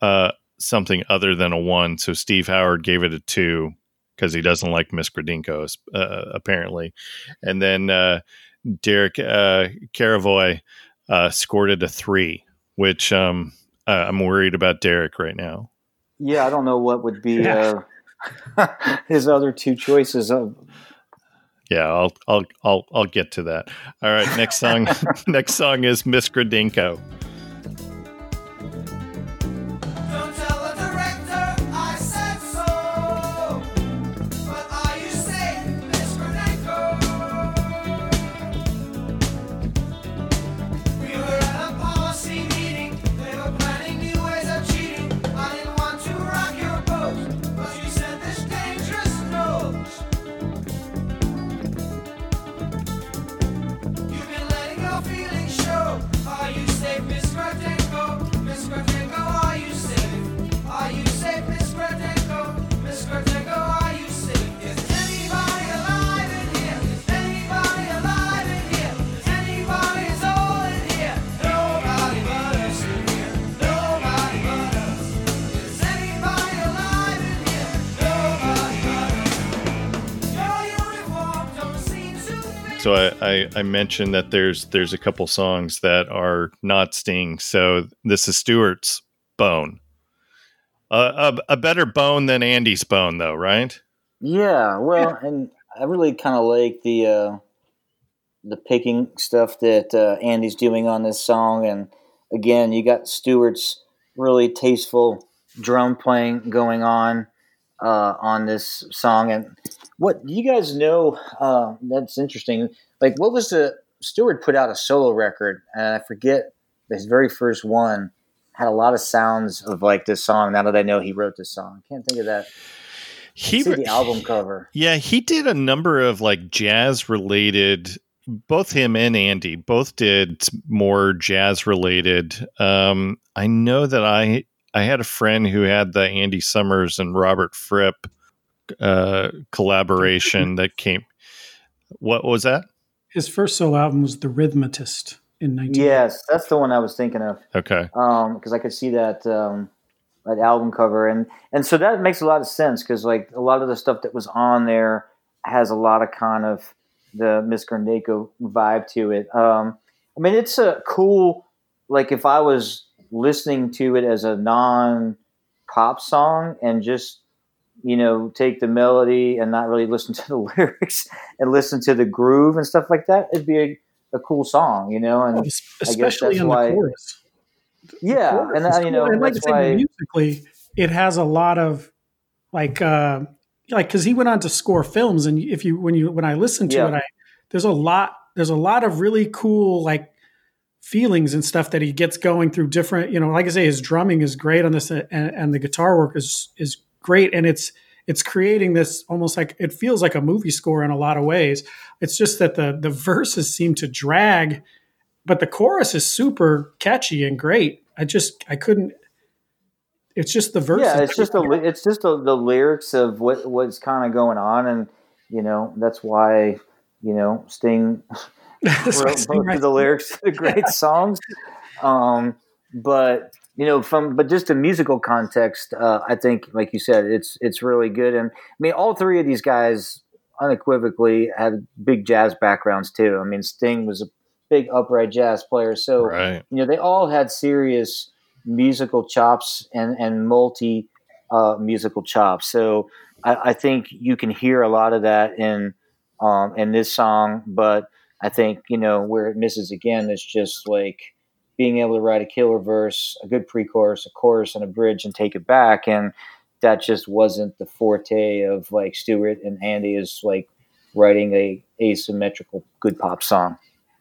uh, something other than a one. So Steve Howard gave it a two because he doesn't like Miss Gradinko, uh, apparently. And then uh, Derek uh, Caravoy uh, scored it a three, which... Um, Uh, I'm worried about Derek right now. Yeah, I don't know what would be yeah. uh, his other two choices. Of. Yeah, I'll I'll I'll I'll get to that. All right, next song. Next song is Miss Gradinko. So I, I, I mentioned that there's there's a couple songs that are not Sting. So this is Stewart's Bone. Uh, a, a better bone than Andy's bone, though, right? Yeah, well, and I really kind of like the uh, the picking stuff that uh, Andy's doing on this song. And again, you got Stewart's really tasteful drum playing going on uh, on this song. And what do you guys know? Uh, that's interesting. Like, what was the Stewart put out a solo record, and I forget his very first one had a lot of sounds of like this song. Now that I know he wrote this song, I can't think of that. He see the album cover. Yeah, he did a number of like jazz related. Both him and Andy both did more jazz related. Um, I know that I I had a friend who had the Andy Summers and Robert Fripp uh collaboration that came. What was that? His first solo album was The Rhythmatist in nineteen. Yes, that's the one I was thinking of. Okay, um, because I could see that um that album cover, and and so that makes a lot of sense because like a lot of the stuff that was on there has a lot of kind of the Miss Gradinko vibe to it. Um, I mean, it's a cool like if I was listening to it as a non-pop song and just. You know, take the melody and not really listen to the lyrics and listen to the groove and stuff like that. It'd be a, a cool song, you know, and especially I guess that's in why, the chorus. Yeah, the chorus and cool. You know, and like that's I say, why musically it has a lot of like, uh, like because he went on to score films, and if you when you when I listened to yeah. it, I there's a lot there's a lot of really cool like feelings and stuff that he gets going through different. You know, like I say, his drumming is great on this, and, and the guitar work is is. Great, and it's it's creating this almost like it feels like a movie score in a lot of ways. It's just that the the verses seem to drag, but the chorus is super catchy and great. I just I couldn't. It's just the verses. Yeah, it's just a, it's just a, the lyrics of what what's kind of going on, and you know that's why you know Sting wrote Sting both right. of the lyrics to great yeah. songs, um, but. You know, from but just the musical context, uh, I think, like you said, it's it's really good. And I mean, all three of these guys unequivocally had big jazz backgrounds too. I mean, Sting was a big upright jazz player, so right. you know they all had serious musical chops and and multi uh, musical chops. So I, I think you can hear a lot of that in um, in this song, but I think, you know, where it misses again is just like being able to write a killer verse, a good pre-chorus, a chorus, and a bridge and take it back. And that just wasn't the forte of like Stewart and Andy, is like writing a asymmetrical good pop song.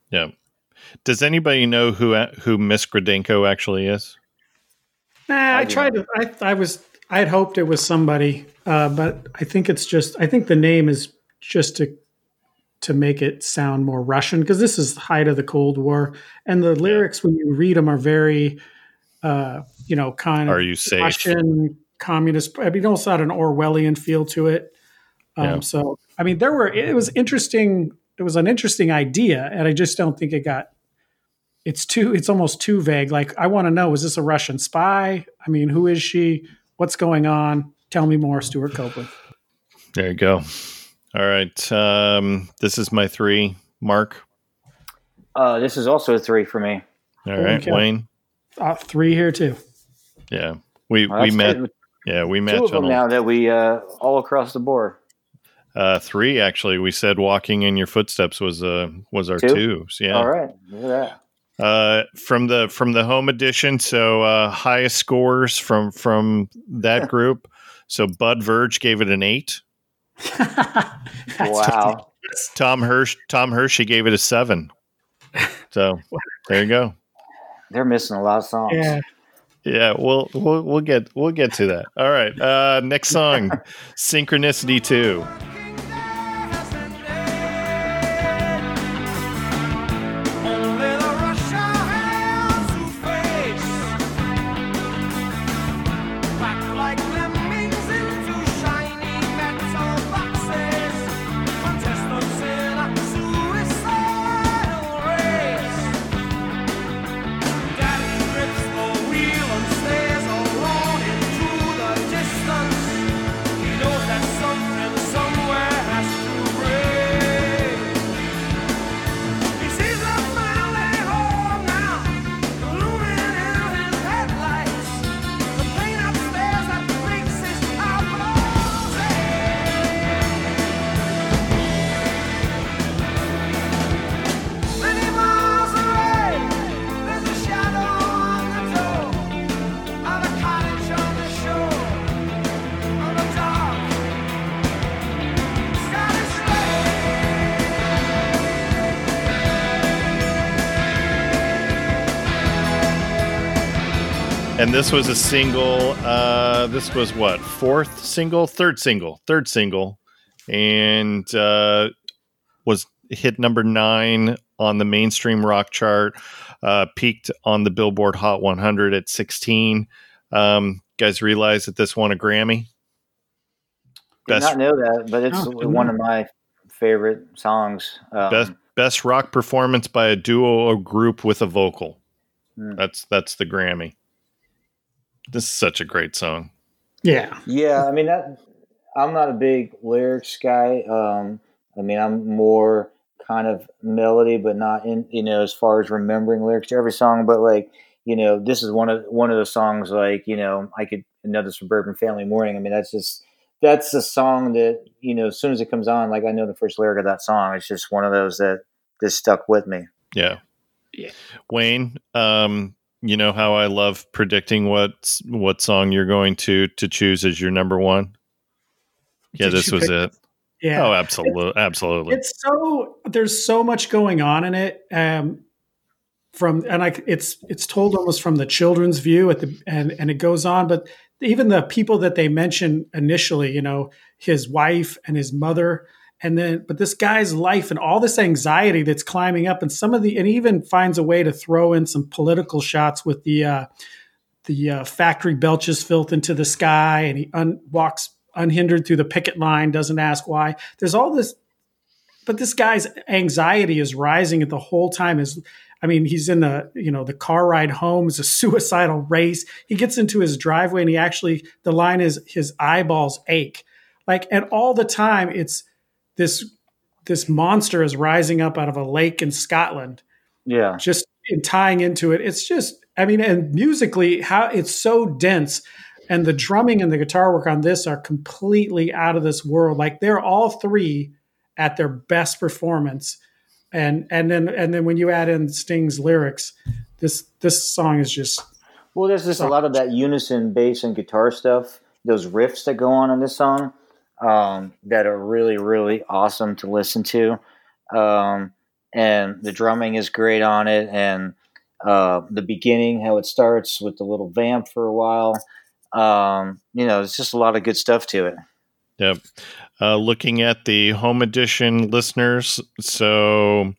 Yeah. Does anybody know who who Miss Gradenko actually is? Nah, I tried to. I, I was. I had hoped it was somebody, uh, but I think it's just. I think the name is just to to make it sound more Russian, because this is the height of the Cold War, and the lyrics, yeah, when you read them, are very, uh, you know, kind of are you safe? Russian communist. I mean, also had an Orwellian feel to it. Um, yeah. So, I mean, there were. It was interesting. It was an interesting idea, and I just don't think it got. It's too. It's almost too vague. Like, I want to know: is this a Russian spy? I mean, who is she? What's going on? Tell me more, Stewart Copeland. There you go. All right, um, this is my three. Mark. Uh, this is also a three for me. All okay. right, Wayne. Uh, three here too. Yeah, we well, we met. Good. Yeah, we met. Two of them on now that we uh, all across the board. Uh, three, actually. We said Walking in Your Footsteps was uh, was our two. two. So, yeah. All right. Look at that. Uh, from the from the home edition, so uh, highest scores from from that group. So Bud Verge gave it an eight. Wow. Ridiculous. Tom Hirsch Tom Hershey gave it a seven. So there you go. They're missing a lot of songs. Yeah. Yeah, we'll we'll we'll get we'll get to that. All right. Uh, next song, Synchronicity two. And this was a single, uh, this was what, fourth single, third single, third single, and uh, was hit number nine on the mainstream rock chart, uh, peaked on the Billboard Hot one hundred at sixteen. Um, guys realize that this won a Grammy? Best, did not know that, but it's oh, one of my favorite songs. Um, best, best rock performance by a duo or group with a vocal. Hmm. That's that's the Grammy. This is such a great song. Yeah. Yeah. I mean, that, I'm not a big lyrics guy. Um, I mean, I'm more kind of melody, but not in, you know, as far as remembering lyrics to every song, but like, you know, this is one of, one of those songs, like, you know, I could, another Suburban Family Morning. I mean, that's just, that's a song that, you know, as soon as it comes on, like I know the first lyric of that song. It's just one of those that just stuck with me. Yeah. Yeah. Wayne, um, you know how I love predicting what what song you're going to to choose as your number one? Yeah, this was it. Yeah. Oh, absolutely. It's, absolutely. It's so there's so much going on in it. Um, from and I it's it's told almost from the children's view at the and and it goes on, but even the people that they mention initially, you know, his wife and his mother, and then but this guy's life and all this anxiety that's climbing up, and some of the and he even finds a way to throw in some political shots with the uh, the uh, factory belches filth into the sky, and he un- walks unhindered through the picket line, doesn't ask why. There's all this, but this guy's anxiety is rising at the whole time. Is I mean, he's in the you know the car ride home is a suicidal race. He gets into his driveway, and he actually the line is his eyeballs ache, like and all the time it's. This this monster is rising up out of a lake in Scotland. Yeah. Just in tying into it. It's just, I mean, and musically, how it's so dense. And the drumming and the guitar work on this are completely out of this world. Like, they're all three at their best performance. And and then and then when you add in Sting's lyrics, this this song is just... Well, there's just so a lot of that unison bass and guitar stuff, those riffs that go on in this song um, that are really, really awesome to listen to. Um, and the drumming is great on it. And uh, the beginning, how it starts with the little vamp for a while. Um, you know, it's just a lot of good stuff to it. Yep. Uh, looking at the home edition listeners, so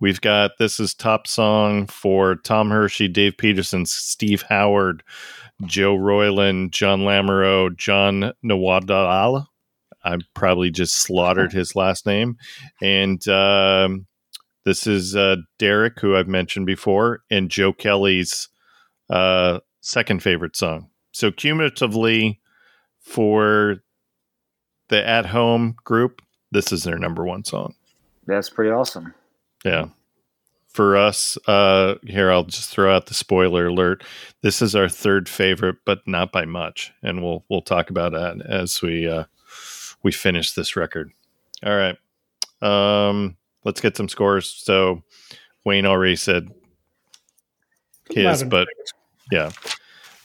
we've got, this is top song for Tom Hershey, Dave Peterson, Steve Howard, Joe Roiland, John Lamoureux, John Nwadal. I probably just slaughtered his last name. And um, this is uh, Derek, who I've mentioned before, and Joe Kelly's uh, second favorite song. So cumulatively for the at-home group, this is their number one song. That's pretty awesome. Yeah. For us, uh, here, I'll just throw out the spoiler alert. This is our third favorite, but not by much. And we'll we'll talk about that as we uh, we finish this record. All right. Um, let's get some scores. So Wayne already said his, but yeah.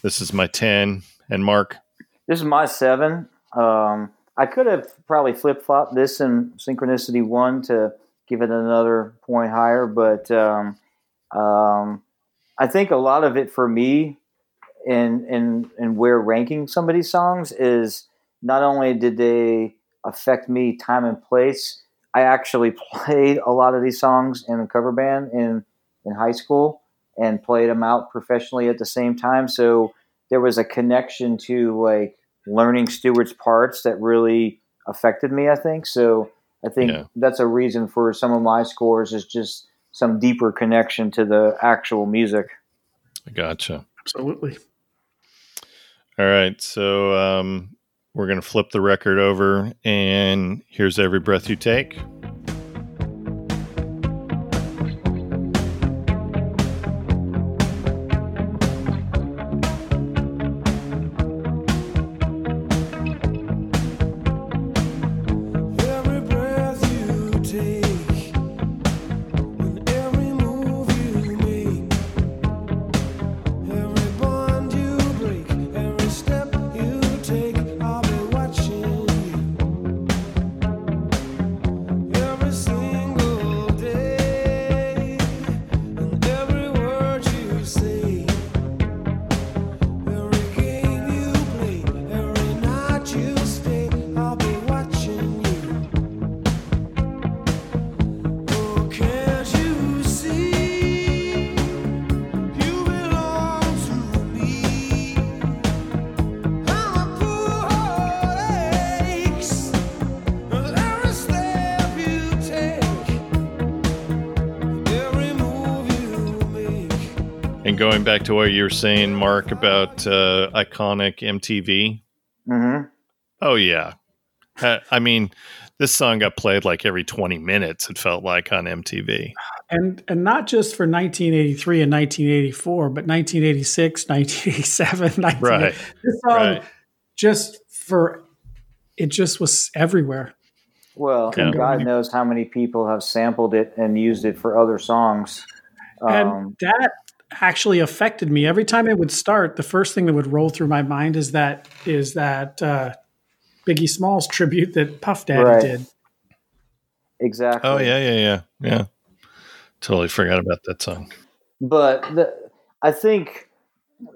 This is my ten. And Mark? This is my seven. Um, I could have probably flip-flopped this in Synchronicity one to give it another point higher. But um, um, I think a lot of it for me in, in, in where ranking some of these songs is not only did they affect me time and place, I actually played a lot of these songs in a cover band in, in high school and played them out professionally at the same time. So there was a connection to like learning Stewart's parts that really affected me, I think. So I think yeah. that's a reason for some of my scores is just some deeper connection to the actual music. I gotcha. Absolutely. All right. So um, we're going to flip the record over, and here's Every Breath You Take. Going back to what you were saying, Mark, about uh, iconic M T V. Mm-hmm. Oh, yeah. I, I mean, this song got played like every twenty minutes, it felt like, on M T V. And and not just for nineteen eighty-three and nineteen eighty-four, but nineteen eighty-six, nineteen eighty-seven. Right. This song right. just for, it just was everywhere. Well, yeah. God knows how many people have sampled it and used it for other songs. And um, that... actually affected me. Every time it would start, the first thing that would roll through my mind is that is that uh, Biggie Smalls tribute that Puff Daddy right. did. Exactly. Oh yeah, yeah, yeah, yeah. Totally forgot about that song. But the, I think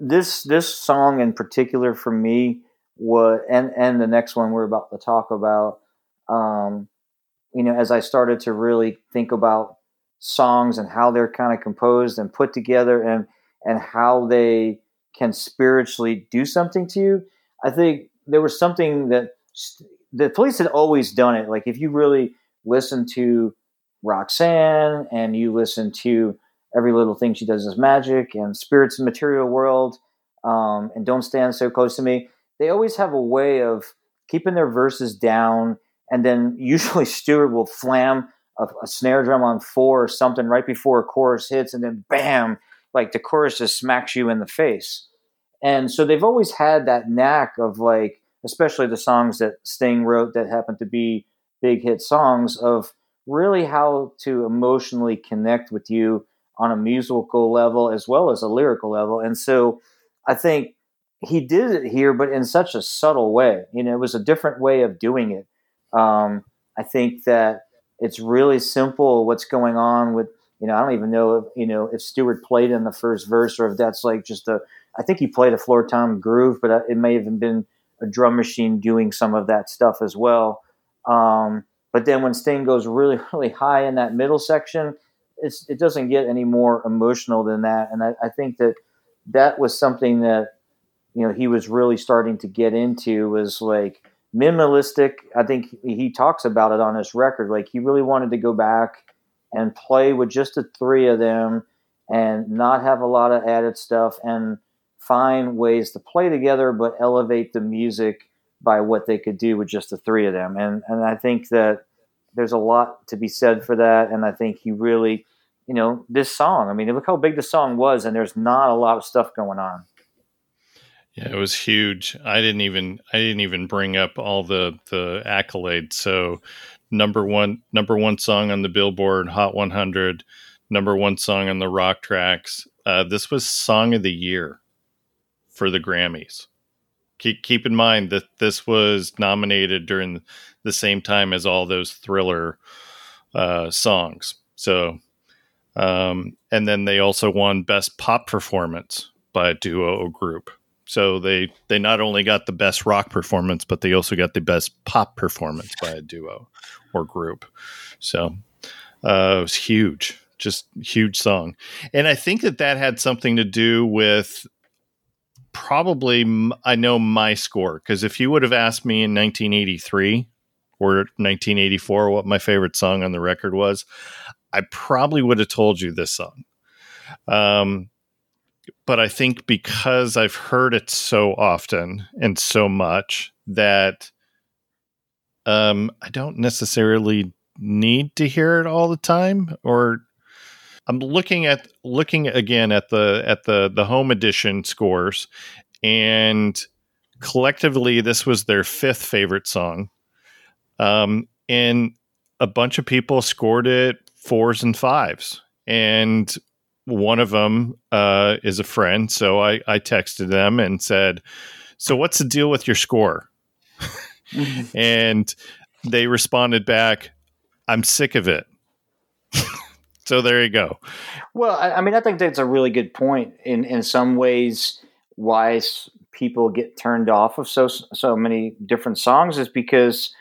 this this song in particular for me was, and and the next one we're about to talk about. Um, you know, as I started to really think about songs and how they're kind of composed and put together and and how they can spiritually do something to you. I think there was something that the Police had always done it. Like if you really listen to Roxanne and you listen to Every Little Thing She Does Is Magic and Spirits in the Material World um, and Don't Stand So Close to Me, they always have a way of keeping their verses down. And then usually Stewart will flam A, a snare drum on four or something right before a chorus hits, and then bam, like the chorus just smacks you in the face. And so they've always had that knack of, like, especially the songs that Sting wrote that happened to be big hit songs, of really how to emotionally connect with you on a musical level as well as a lyrical level. And so I think he did it here, but in such a subtle way. You know, it was a different way of doing it. Um, I think that it's really simple what's going on with, you know, I don't even know if, you know, if Stewart played in the first verse or if that's like just a, I think he played a floor tom groove, but it may have been a drum machine doing some of that stuff as well. Um, but then when Sting goes really, really high in that middle section, it's, it doesn't get any more emotional than that. And I, I think that that was something that, you know, he was really starting to get into, was like minimalistic. I think he talks about it on his record. Like, he really wanted to go back and play with just the three of them and not have a lot of added stuff and find ways to play together, but elevate the music by what they could do with just the three of them. And, and I think that there's a lot to be said for that. And I think he really, you know, this song, I mean, look how big the song was, and there's not a lot of stuff going on. Yeah, it was huge. I didn't even I didn't even bring up all the, the accolades. So number one number one song on the Billboard Hot one hundred, number one song on the rock tracks. Uh, this was Song of the Year for the Grammys. Keep keep in mind that this was nominated during the same time as all those Thriller uh, songs. So um, and then they also won Best Pop Performance by a duo or group. So they, they not only got the best rock performance, but they also got the best pop performance by a duo or group. So uh, it was huge, just huge song. And I think that that had something to do with probably, I know, my score. Because if you would have asked me in nineteen eighty-three or nineteen eighty-four what my favorite song on the record was, I probably would have told you this song. Um But I think because I've heard it so often and so much that um, I don't necessarily need to hear it all the time. Or I'm looking at looking again at the at the the home edition scores, and collectively this was their fifth favorite song. Um, and a bunch of people scored it fours and fives, and one of them uh, is a friend. So I, I texted them and said, so what's the deal with your score? And they responded back, I'm sick of it. So there you go. Well, I, I mean, I think that's a really good point in, in some ways. Why people get turned off of so, so many different songs is because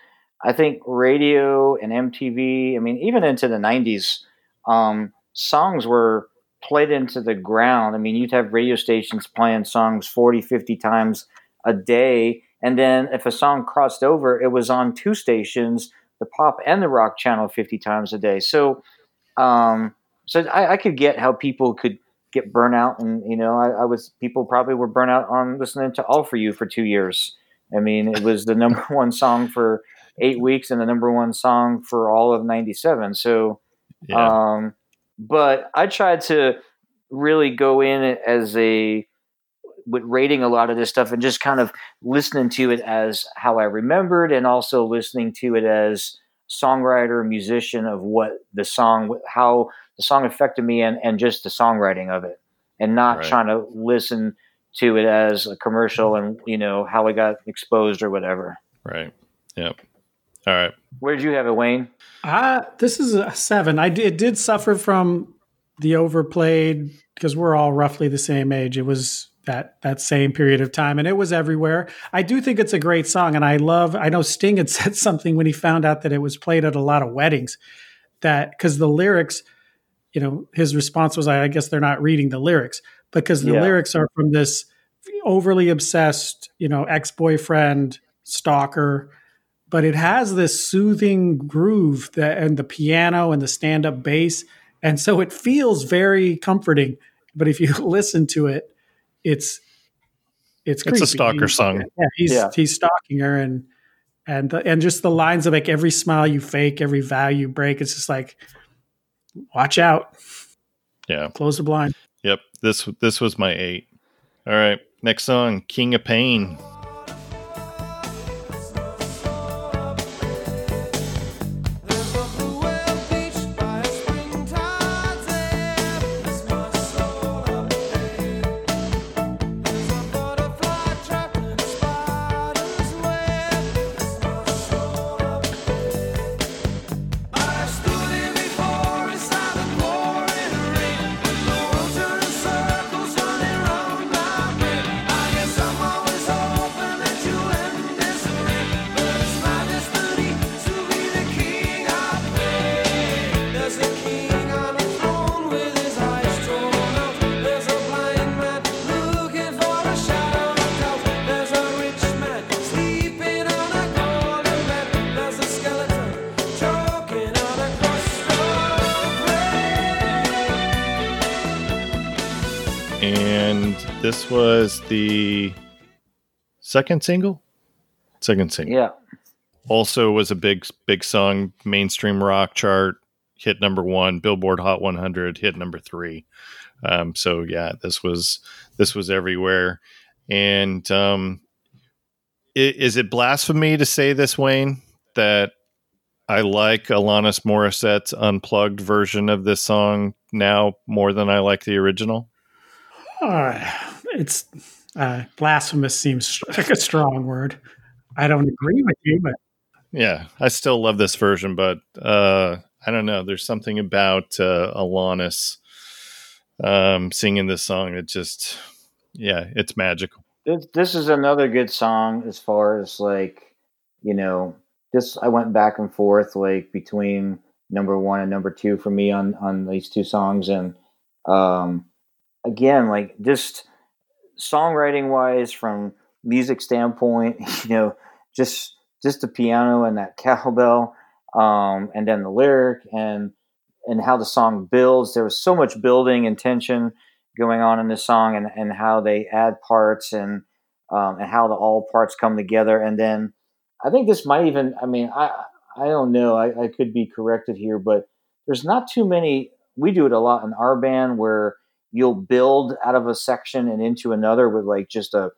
I think radio and M T V, I mean, even into the nineties, um, songs were played into the ground. I mean, you'd have radio stations playing songs forty, fifty times a day. And then if a song crossed over, it was on two stations, the pop and the rock channel, fifty times a day. So, um, so I, I could get how people could get burnt out. And, you know, I, I was, people probably were burnt out on listening to All For You for two years. I mean, it was the number one song for eight weeks and the number one song for all of ninety-seven. So, yeah. um, But I tried to really go in as a with rating a lot of this stuff and just kind of listening to it as how I remembered, and also listening to it as songwriter, musician, of what the song, how the song affected me, and, and just the songwriting of it, and not right. trying to listen to it as a commercial and, you know, how I got exposed or whatever. Right. Yep. All right. Where did you have it, Wayne? Uh, this is a seven. I did, it did suffer from the overplayed, because we're all roughly the same age. It was that that same period of time, and it was everywhere. I do think it's a great song, and I love, I know Sting had said something when he found out that it was played at a lot of weddings, that because the lyrics, you know, his response was, I guess they're not reading the lyrics, because the yeah. lyrics are from this overly obsessed, you know, ex-boyfriend, stalker. But it has this soothing groove that, and the piano and the stand-up bass. And so it feels very comforting. But if you listen to it, it's it's creepy. It's a stalker he's, song. Yeah, he's yeah. he's stalking her, and and the, and just the lines of like every smile you fake, every vow you break. It's just like, watch out. Yeah. Close the blind. Yep. This this was my eight. All right. Next song, King of Pain. This was the second single? Second single. Yeah. Also was a big, big song, mainstream rock chart, hit number one, Billboard Hot one hundred, hit number three. Um, so yeah, this was, this was everywhere. And um, it, is it blasphemy to say this, Wayne, that I like Alanis Morissette's unplugged version of this song now more than I like the original? Uh, it's uh, blasphemous seems like a strong word. I don't agree with you, but yeah, I still love this version. But uh, I don't know. There's something about uh, Alanis um, singing this song that just, yeah, it's magical. This, this is another good song as far as like, you know, this. I went back and forth like between number one and number two for me on on these two songs, and um. Again, like just songwriting wise, from music standpoint, you know, just just the piano and that cowbell, um, and then the lyric and and how the song builds. There was so much building and tension going on in this song, and, and how they add parts and um, and how the all parts come together. And then I think this might even, I mean, I I don't know, I, I could be corrected here, but there's not too many. We do it a lot in our band where you'll build out of a section and into another with like just a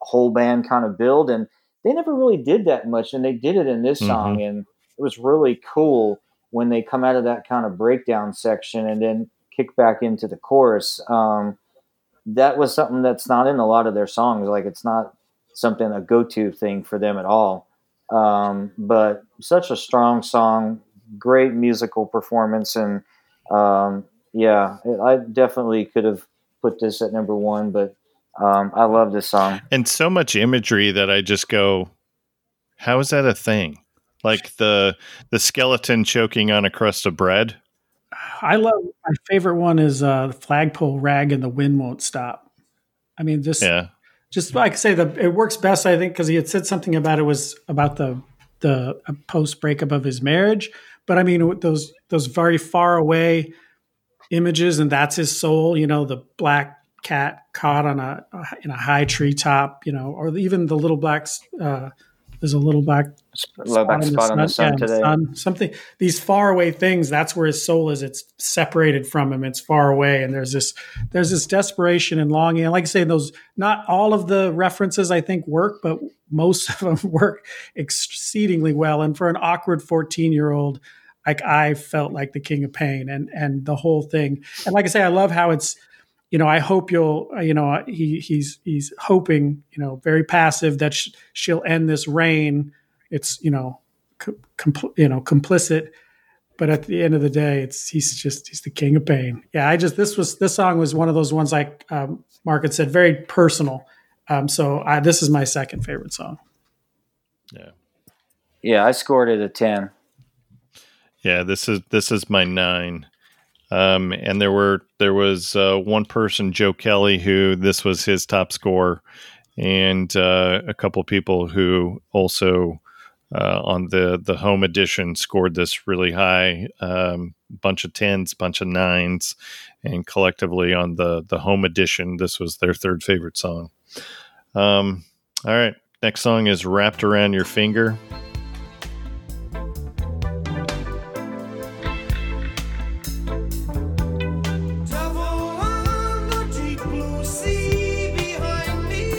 whole band kind of build. And they never really did that much. And they did it in this mm-hmm. song. And it was really cool when they come out of that kind of breakdown section and then kick back into the chorus. Um, that was something that's not in a lot of their songs. Like it's not something, a go-to thing for them at all. Um, but such a strong song, great musical performance. And, um, yeah, I definitely could have put this at number one, but um, I love this song. And so much imagery that I just go, how is that a thing? Like the the skeleton choking on a crust of bread. I love, my favorite one is uh, the flagpole rag and the wind won't stop. I mean, just, yeah. just like I say, the, it works best, I think, because he had said something about it was about the, the post-breakup of his marriage. But I mean, those those very far away images, and that's his soul, you know, the black cat caught on a in a high treetop, you know, or even the little black uh there's a little black spot, black on, spot the on the sun, yeah, today. Sun, something, these far away things, that's where his soul is. It's separated from him, it's far away, and there's this there's this desperation and longing. And like I say, those, not all of the references I think work, but most of them work exceedingly well. And for an awkward fourteen year old, like I felt like the King of Pain, and, and the whole thing. And like I say, I love how it's, you know, I hope you'll, you know, he, he's, he's hoping, you know, very passive that sh- she'll end this rain. It's, you know, compl- you know, complicit, but at the end of the day, it's, he's just, he's the King of Pain. Yeah. I just, this was, this song was one of those ones, like um, Mark had said, very personal. Um, so I, this is my second favorite song. Yeah. Yeah. I scored it a ten. Yeah, this is this is my nine, um, and there were there was uh, one person, Joe Kelly, who this was his top score, and uh, a couple people who also uh, on the the home edition scored this really high, um, bunch of tens, bunch of nines, and collectively on the the home edition, this was their third favorite song. Um, all right, next song is "Wrapped Around Your Finger." Blue sea behind me.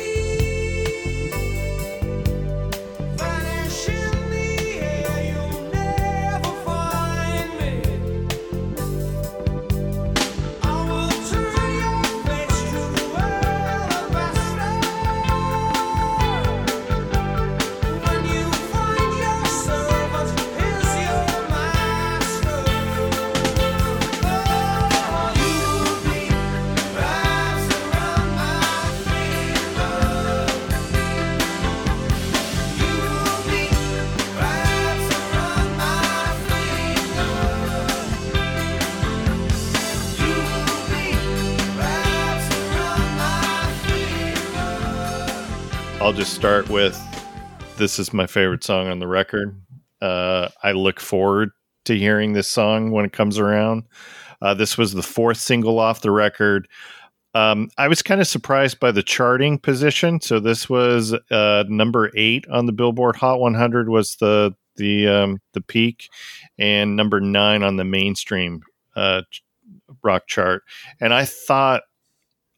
I'll just start with, this is my favorite song on the record. Uh, I look forward to hearing this song when it comes around. Uh, this was the fourth single off the record. Um, I was kind of surprised by the charting position. So this was uh, number eight on the Billboard Hot one hundred was the the um, the peak, and number nine on the mainstream uh, rock chart. And I thought,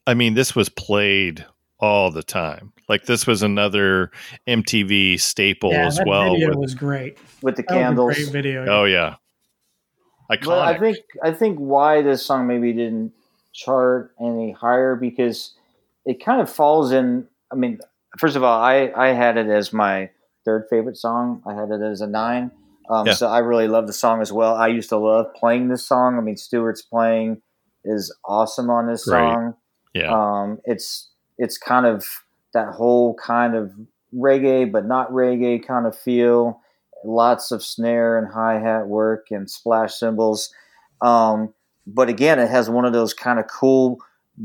I mean, this was played all the time. Like, this was another M T V staple yeah, as that well. Video with, was great with the that candles. Great video. Oh yeah, iconic. Well, I think I think why this song maybe didn't chart any higher, because it kind of falls in. I mean, first of all, I, I had it as my third favorite song. I had it as a nine. Um, yeah. So I really love the song as well. I used to love playing this song. I mean, Stewart's playing is awesome on this Great. song. Yeah. Um, it's, it's kind of that whole kind of reggae, but not reggae kind of feel. Lots of snare and hi-hat work and splash cymbals. Um, But again, it has one of those kind of cool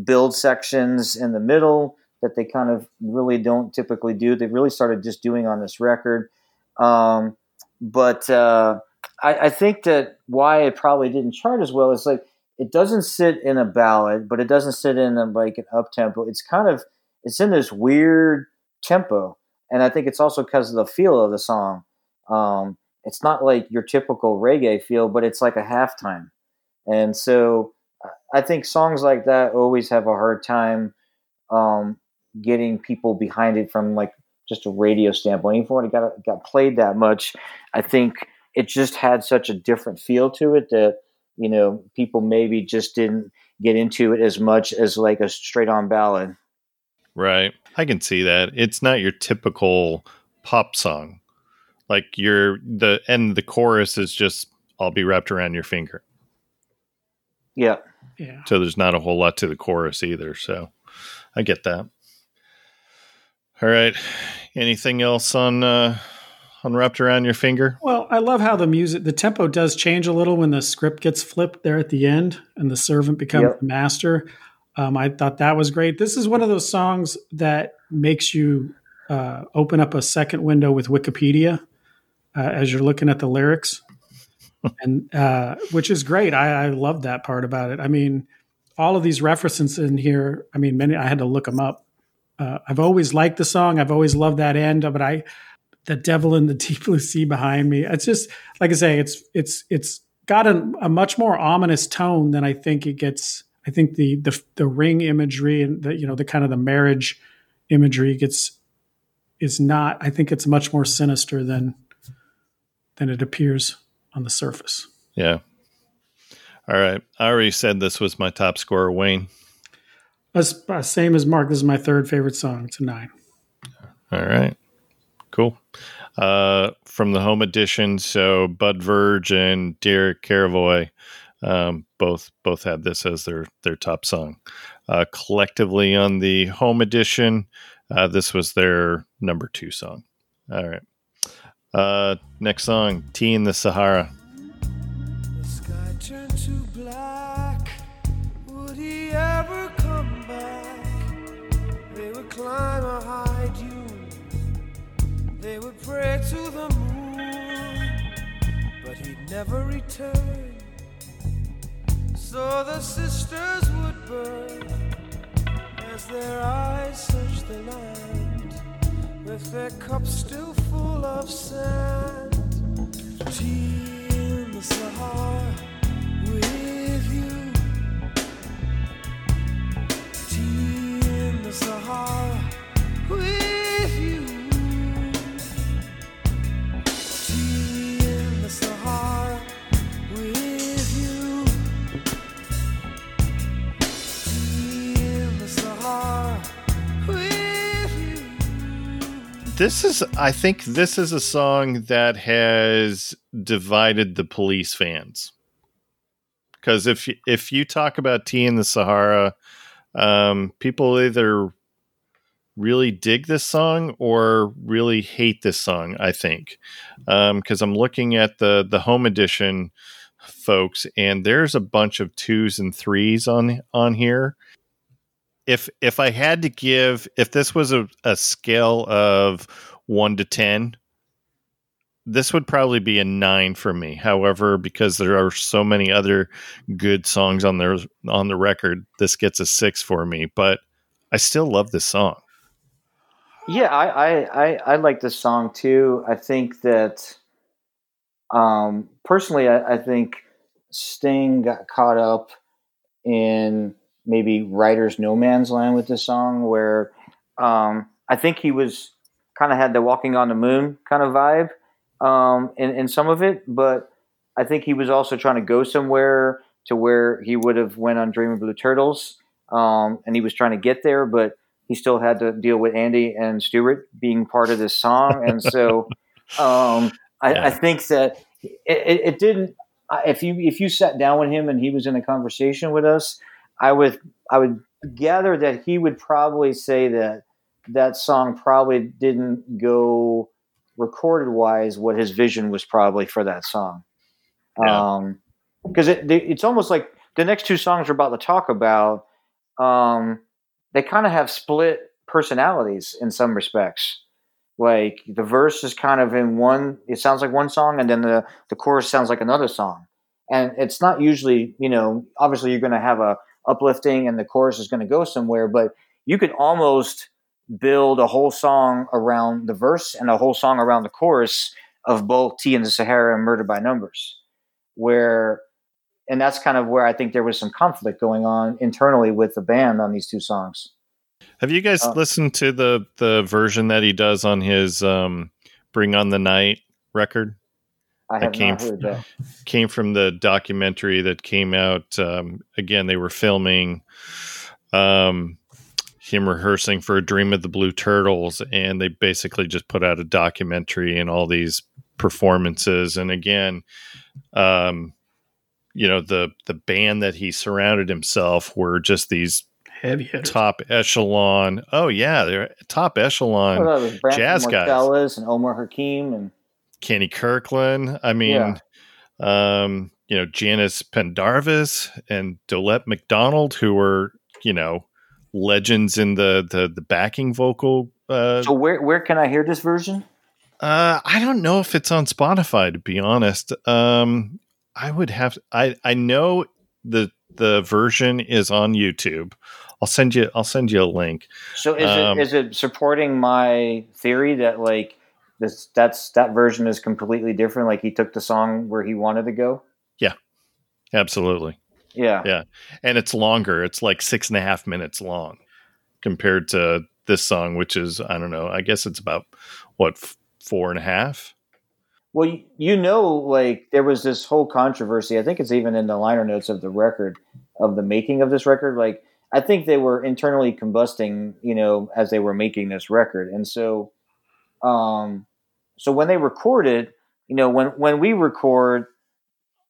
build sections in the middle that they kind of really don't typically do. They really started just doing on this record. Um, but uh, I, I think that why it probably didn't chart as well is, like, it doesn't sit in a ballad, but it doesn't sit in a, like an up-tempo. It's kind of – it's in this weird tempo. And I think it's also because of the feel of the song. Um, it's not like your typical reggae feel, but it's like a halftime. And so I think songs like that always have a hard time um, getting people behind it from, like, just a radio standpoint. Even when it got, got played that much, I think it just had such a different feel to it that, you know, people maybe just didn't get into it as much as, like, a straight on ballad. Right. I can see that. It's not your typical pop song. Like, you're the, and the chorus is just, I'll be wrapped around your finger. Yeah. Yeah. So there's not a whole lot to the chorus either. So I get that. All right. Anything else on uh, on Wrapped Around Your Finger? Well, I love how the music, the tempo does change a little when the script gets flipped there at the end and the servant becomes yep. the master. Um, I thought that was great. This is one of those songs that makes you uh, open up a second window with Wikipedia uh, as you're looking at the lyrics. And uh, which is great. I, I love that part about it. I mean, all of these references in here, I mean, many, I had to look them up. Uh, I've always liked the song. I've always loved that end, but I, the devil in the deep blue sea behind me. It's just, like I say, it's, it's, it's got a, a much more ominous tone than I think it gets. I think the, the, the ring imagery and the, you know, the kind of the marriage imagery gets, is not, I think it's much more sinister than, than it appears on the surface. Yeah. All right. I already said this was my top scorer, Wayne. That's uh, same as Mark. This is my third favorite song. It's a nine. All right. Cool. Uh, from the home edition. So Bud Verge and Derek Caravoy, um, both, both had this as their, their top song, uh, collectively on the home edition. Uh, this was their number two song. All right. Uh, next song, Tea in the Sahara. The sky turned to black. Would he ever come back? They would climb or hide you. They would pray to the moon, but he'd never return. So the sisters would burn as their eyes searched the land, with their cups still full of sand. Tea in the Sahara with you. Tea in the Sahara with you. Tea in the Sahara with you. Tea in the Sahara with you. This is, I think this is a song that has divided the Police fans. Because if, if you talk about Tea in the Sahara, um, people either really dig this song or really hate this song, I think. Because um, I'm looking at the, the home edition folks, and there's a bunch of twos and threes on on here. if if I had to give, if this was a, a scale of one to ten, this would probably be a nine for me. However, because there are so many other good songs on their on the record, this gets a six for me. But I still love this song. Yeah, I I, I, I like this song too. I think that um, personally, I, I think Sting got caught up in maybe writer's no man's land with this song, where um, I think he was kind of had the walking on the moon kind of vibe um, in, in some of it. But I think he was also trying to go somewhere to where he would have went on Dreaming Blue Turtles. Um, and he was trying to get there, but he still had to deal with Andy and Stewart being part of this song. And so um, I, yeah. I think that it, it didn't, if you, if you sat down with him and he was in a conversation with us, I would, I would gather that he would probably say that that song probably didn't go recorded wise, what his vision was probably for that song. Yeah. Um, cause it, it's almost like the next two songs we're about to talk about, um, they kind of have split personalities in some respects. Like the verse is kind of in one, it sounds like one song, and then the, the chorus sounds like another song. And it's not usually, you know, obviously you're going to have a uplifting and the chorus is going to go somewhere, but you could almost build a whole song around the verse and a whole song around the chorus of both Tea in the Sahara and Murder by Numbers, where, and that's kind of where I think there was some conflict going on internally with the band on these two songs. Have you guys uh, listened to the, the version that he does on his um, Bring on the Night record? I have came, not heard that. Came from the documentary that came out. Um, again, they were filming um, him rehearsing for A Dream of the Blue Turtles, and they basically just put out a documentary and all these performances. And again, um, you know, the the band that he surrounded himself were just these heavy top echelon. Oh yeah, they're top echelon oh, jazz guys. And Omar Hakim and Kenny Kirkland. I mean, yeah. um, you know, Janis Pendarvis and Dolette McDonald, who were, you know, legends in the, the, the backing vocal. Uh, so where, where can I hear this version? Uh, I don't know if it's on Spotify, to be honest. Um, I would have, to, I, I know the, the version is on YouTube. I'll send you, I'll send you a link. So is um, it, is it supporting my theory that like, This that's that version is completely different. Like he took the song where he wanted to go. Yeah, absolutely. Yeah, yeah, and it's longer. It's like six and a half minutes long compared to this song, which is I don't know. I guess it's about what f- four and a half. Well, you know, like there was this whole controversy. I think it's even in the liner notes of the record of the making of this record. Like I think they were internally combusting, you know, as they were making this record, and so. Um, so when they recorded, you know, when, when we record,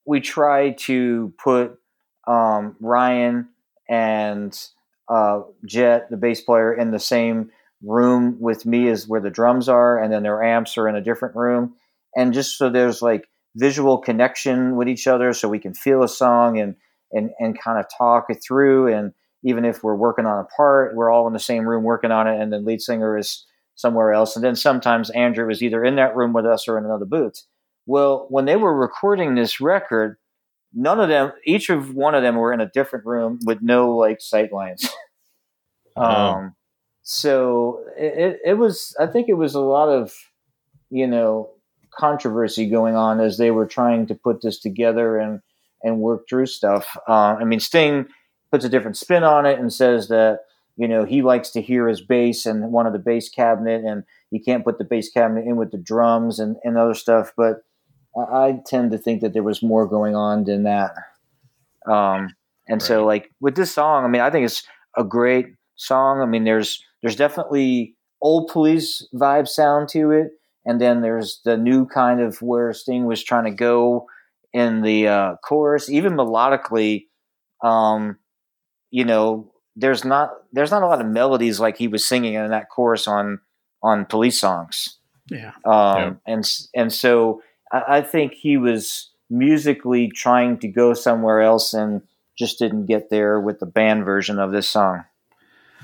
we try to put, um, Ryan and, uh, Jet, the bass player, in the same room with me as where the drums are. And then their amps are in a different room. And just so there's like visual connection with each other so we can feel a song and, and, and kind of talk it through. And even if we're working on a part, we're all in the same room working on it. And the lead singer is somewhere else. And then sometimes Andrew was either in that room with us or in another booth. Well, when they were recording this record, none of them, each of one of them were in a different room with no like sight lines. Wow. Um, so it, it was, I think it was a lot of, you know, controversy going on as they were trying to put this together and, and work through stuff. Uh, I mean, Sting puts a different spin on it and says that, you know, he likes to hear his bass and one of the bass cabinet, and you can't put the bass cabinet in with the drums and, and other stuff. But I, I tend to think that there was more going on than that. Um, and right. So like with this song, I mean, I think it's a great song. I mean, there's, there's definitely old Police vibe sound to it. And then there's the new kind of where Sting was trying to go in the uh, chorus, even melodically, um, you know, There's not there's not a lot of melodies like he was singing in that chorus on on Police songs. Yeah, um, yeah. and and so I, I think he was musically trying to go somewhere else and just didn't get there with the band version of this song.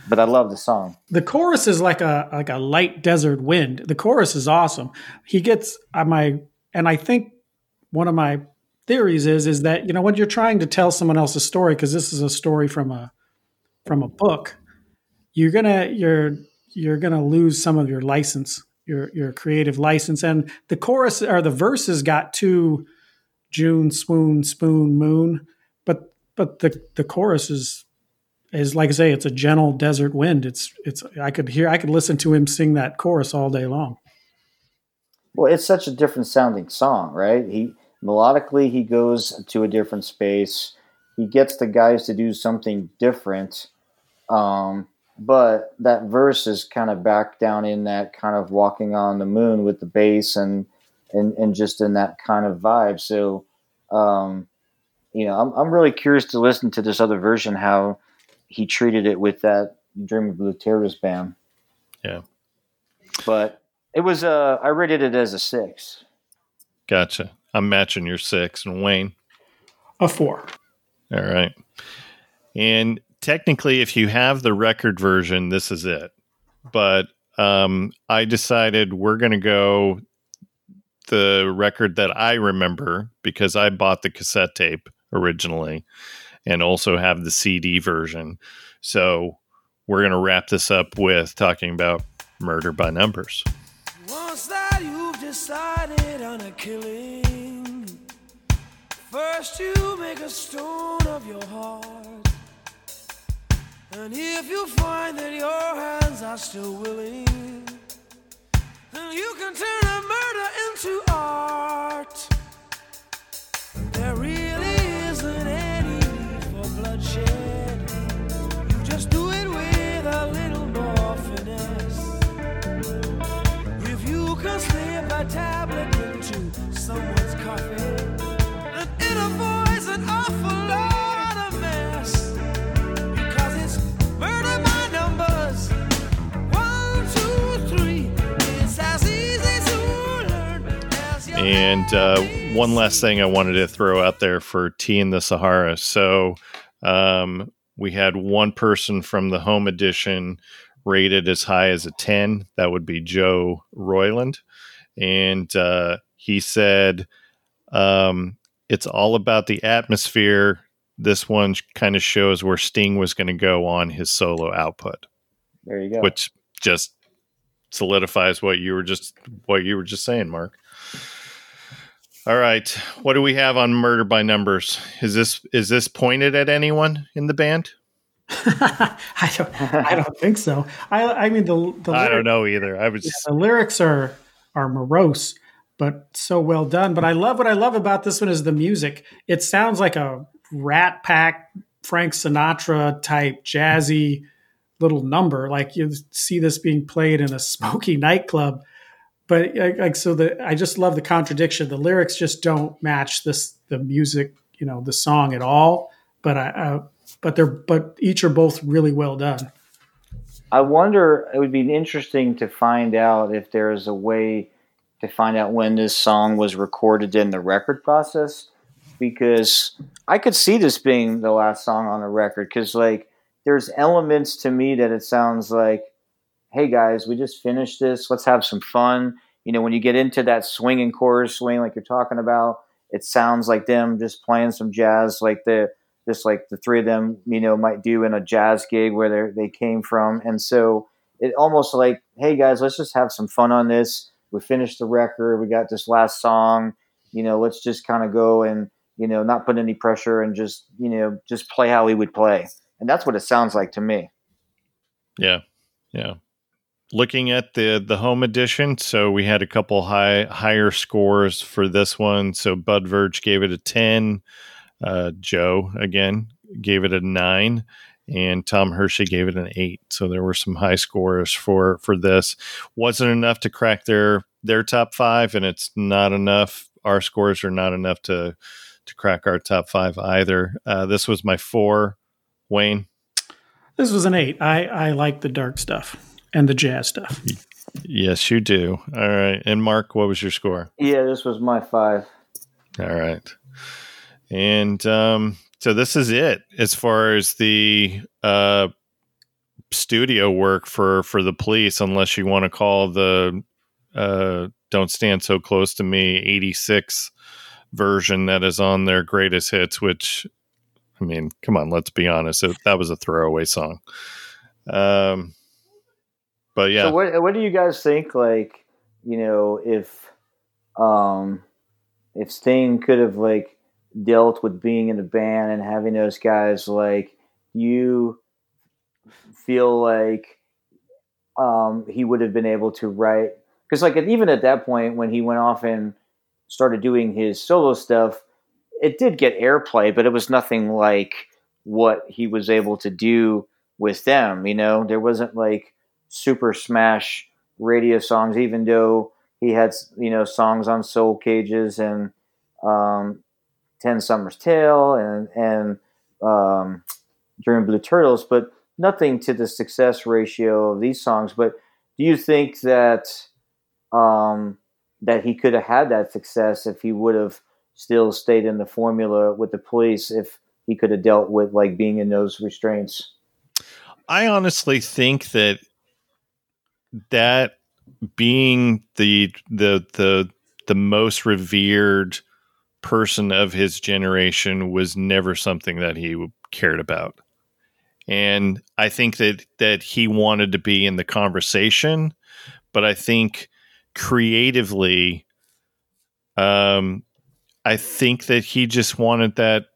but I love the song. The chorus is like a like a light desert wind. The chorus is awesome. He gets uh, my, and I think one of my theories is is that, you know, when you're trying to tell someone else's story, because this is a story from a from a book, you're gonna you're you're gonna lose some of your license, your your creative license. And the chorus or the verses got too June swoon spoon moon, but but the the chorus is is like I say, it's a gentle desert wind. It's it's I could hear I could listen to him sing that chorus all day long. Well, it's such a different sounding song, right? He. Melodically, he goes to a different space. He gets the guys to do something different. Um, but that verse is kind of back down in that kind of walking on the moon with the bass and and, and just in that kind of vibe. So, um, you know, I'm, I'm really curious to listen to this other version, how he treated it with that Dream of Blue Terrors band. Yeah. But it was, uh, I rated it as a six. Gotcha. I'm matching your six. And Wayne? A four. All right. And technically, if you have the record version, this is it. But um, I decided we're going to go the record that I remember, because I bought the cassette tape originally and also have the C D version. So we're going to wrap this up with talking about Murder by Numbers. Once that you've decided on a killing, first you make a stone of your heart, and if you find that your hands are still willing, then you can turn a murder into art. There really isn't any need for bloodshed, you just do it with a little more finesse. If you can slip a tablet into someone's coffee, and uh, one last thing I wanted to throw out there for Tea in the Sahara. So um, we had one person from the home edition rated as high as a ten. That would be Joe Royland. And uh, he said, um, it's all about the atmosphere. This one kind of shows where Sting was going to go on his solo output. There you go. Which just solidifies what you were just what you were just saying, Mark. All right, what do we have on Murder by Numbers? Is this is this pointed at anyone in the band? I don't. I don't think so. I, I mean, the, the I lyrics, don't know either. I was yeah, the lyrics are are morose, but so well done. But I love what I love about this one is the music. It sounds like a Rat Pack, Frank Sinatra type jazzy little number. Like you see this being played in a smoky nightclub. But like so, the I just love the contradiction. The lyrics just don't match this the music, you know, the song at all. But I, uh, but they're but each are both really well done. I wonder. It would be interesting to find out if there is a way to find out when this song was recorded in the record process, because I could see this being the last song on the record. Because like, there's elements to me that it sounds like, hey guys, we just finished this. Let's have some fun. You know, when you get into that swinging chorus swing, like you're talking about, it sounds like them just playing some jazz, like the just like the three of them, you know, might do in a jazz gig where they came from. And so it almost like, hey guys, let's just have some fun on this. We finished the record. We got this last song. You know, let's just kind of go and, you know, not put any pressure and just, you know, just play how we would play. And that's what it sounds like to me. Yeah. Yeah. Looking at the the home edition, so we had a couple high higher scores for this one. So Bud Verge gave it a ten, uh, Joe again gave it a nine, and Tom Hershey gave it an eight. So there were some high scores for for this. Wasn't enough to crack their their top five, and it's not enough. Our scores are not enough to to crack our top five either. Uh, this was my four, Wayne. This was an eight. I I like the dark stuff. And the jazz stuff. Yes, you do. All right. And Mark, what was your score? Yeah, this was my five. All right. And um, so this is it as far as the uh, studio work for, for the Police, unless you want to call the uh, Don't Stand So Close to Me eighty-six version that is on their greatest hits, which, I mean, come on, let's be honest. It, that was a throwaway song. Um, but yeah. So what, what do you guys think? Like, you know, if, um, if Sting could have like dealt with being in a band and having those guys, like, you feel like, um, he would have been able to write, because like even at that point when he went off and started doing his solo stuff, it did get airplay, but it was nothing like what he was able to do with them. You know, there wasn't like super smash radio songs, even though he had, you know, songs on Soul Cages and, um, Ten Summer's Tale and, and, um, during Blue Turtles, but nothing to the success ratio of these songs. But do you think that, um, that he could have had that success if he would have still stayed in the formula with the Police, if he could have dealt with like being in those restraints? I honestly think that that being the, the, the, the most revered person of his generation was never something that he cared about. And I think that, that he wanted to be in the conversation, but I think creatively, um, I think that he just wanted that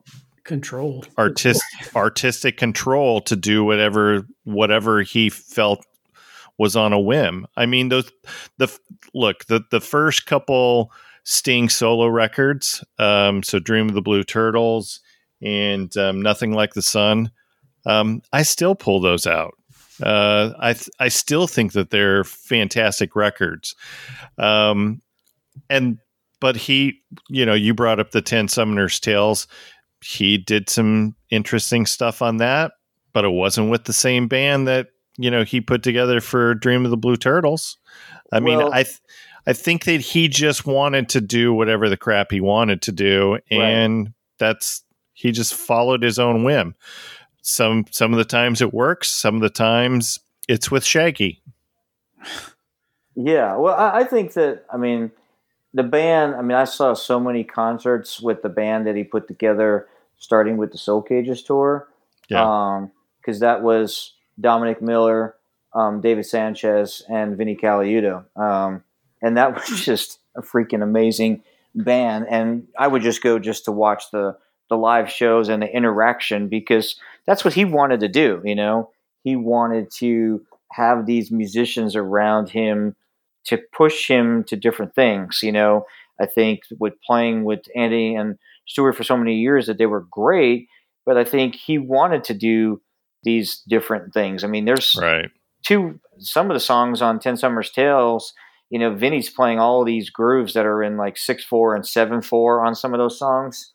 control, artist, artistic control to do whatever, whatever he felt was on a whim. I mean, those, the look, the, the first couple Sting solo records, um, so Dream of the Blue Turtles and, um, Nothing Like the Sun. Um, I still pull those out. Uh, I th- I still think that they're fantastic records. Um, and but he, you know, you brought up the Ten Summoner's Tales. He did some interesting stuff on that, but it wasn't with the same band that, you know, he put together for Dream of the Blue Turtles. I well, mean, I th- I think that he just wanted to do whatever the crap he wanted to do, and right. that's he just followed his own whim. Some some of the times it works. Some of the times it's with Shaggy. Yeah, well, I, I think that, I mean, the band, I mean, I saw so many concerts with the band that he put together, starting with the Soul Cages tour. Yeah. Because um, that was Dominic Miller, um, David Sanchez, and Vinnie Caliuto. Um, and that was just a freaking amazing band. And I would just go just to watch the the live shows and the interaction, because that's what he wanted to do. You know, he wanted to have these musicians around him to push him to different things. You know, I think with playing with Andy and Stewart for so many years that they were great, but I think he wanted to do these different things. I mean, there's right. two, some of the songs on Ten Summer's Tales, you know, Vinny's playing all these grooves that are in like six, four and seven, four on some of those songs.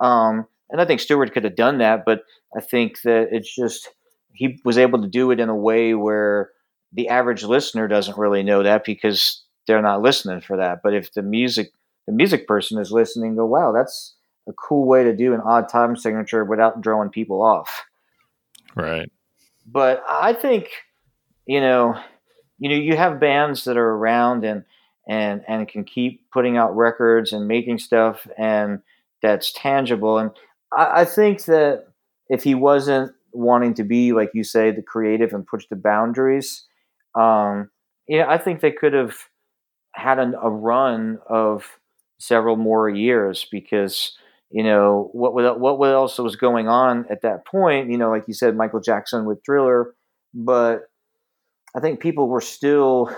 Um, and I think Stewart could have done that, but I think that it's just, he was able to do it in a way where the average listener doesn't really know that, because they're not listening for that. But if the music, the music person is listening, go, wow, that's a cool way to do an odd time signature without drawing people off. Right. But I think, you know, you know, you have bands that are around and, and, and can keep putting out records and making stuff and, that's tangible. And I, I think that if he wasn't wanting to be, like you say, the creative and push the boundaries, um, you know, I think they could have had an, a run of several more years, because, you know, what, what, what else was going on at that point? You know, like you said, Michael Jackson with Thriller, but I think people were still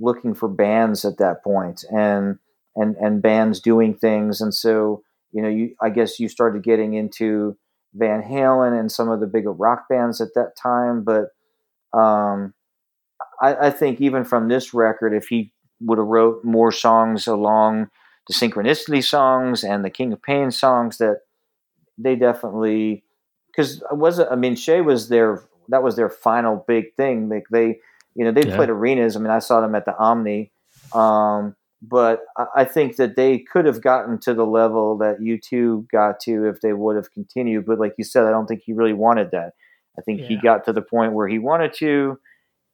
looking for bands at that point and, and, and bands doing things. And so, you know, you, I guess you started getting into Van Halen and some of the bigger rock bands at that time. But um, I, I think even from this record, if he would have wrote more songs along the Synchronicity songs and the King of Pain songs, that they definitely, because I wasn't, I mean, Shea was their, that was their final big thing. Like they, you know, they yeah. played arenas. I mean, I saw them at the Omni. Um, But I think that they could have gotten to the level that U two got to if they would have continued. But like you said, I don't think he really wanted that. I think yeah. he got to the point where he wanted to,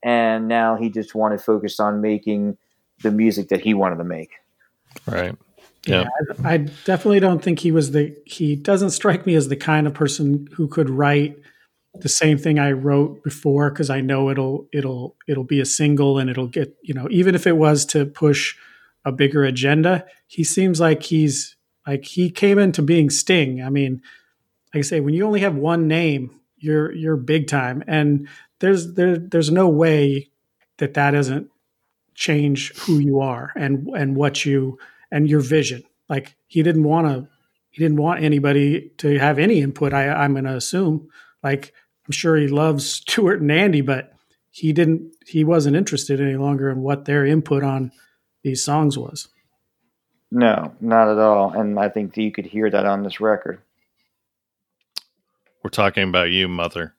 and now he just wanted to focus on making the music that he wanted to make. Right. Yeah. yeah I, I definitely don't think he was the, he doesn't strike me as the kind of person who could write the same thing I wrote before, because I know it'll, it'll, it'll be a single and it'll get, you know, even if it was to push a bigger agenda, he seems like he's like, he came into being Sting. I mean, like I say, when you only have one name, you're, you're big time. And there's, there, there's no way that that doesn't change who you are and, and what you, and your vision. Like he didn't want to, he didn't want anybody to have any input. I, I'm going to assume, like, I'm sure he loves Stewart and Andy, but he didn't, he wasn't interested any longer in what their input on these songs was. No, not at all. And I think that you could hear that on this record. We're talking about you, mother.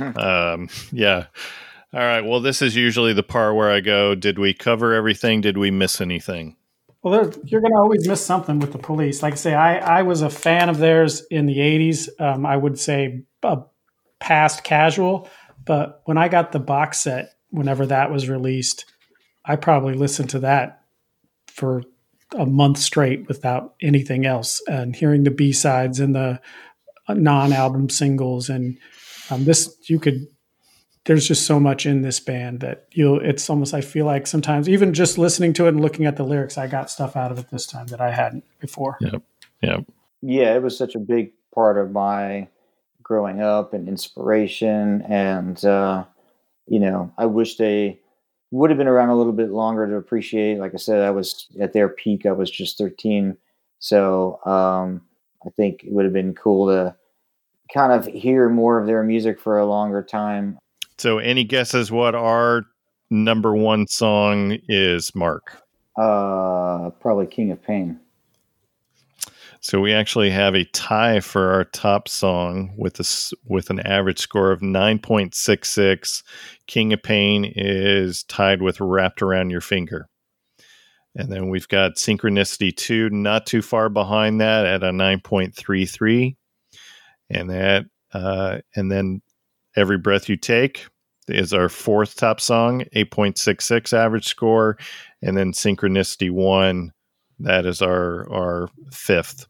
um, yeah. All right. Well, this is usually the part where I go, did we cover everything? Did we miss anything? Well, you're going to always miss something with the Police. Like I say, I, I was a fan of theirs in the eighties. Um, I would say uh, past casual. But when I got the box set, whenever that was released, I probably listened to that for a month straight without anything else. And hearing the B-sides and the non-album singles. And um, this, you could... there's just so much in this band that you'll, it's almost, I feel like sometimes even just listening to it and looking at the lyrics, I got stuff out of it this time that I hadn't before. Yeah. Yeah. Yeah. It was such a big part of my growing up and inspiration. And, uh, you know, I wish they would have been around a little bit longer to appreciate. Like I said, I was at their peak. I was just thirteen. So, um, I think it would have been cool to kind of hear more of their music for a longer time. So any guesses what our number one song is, Mark? Uh, probably King of Pain. So we actually have a tie for our top song with a, with an average score of nine point six six. King of Pain is tied with Wrapped Around Your Finger. And then we've got Synchronicity two, not too far behind that at a nine point three three. And that, uh, and then Every Breath You Take is our fourth top song, eight point six six average score. And then Synchronicity one, that is our, our fifth.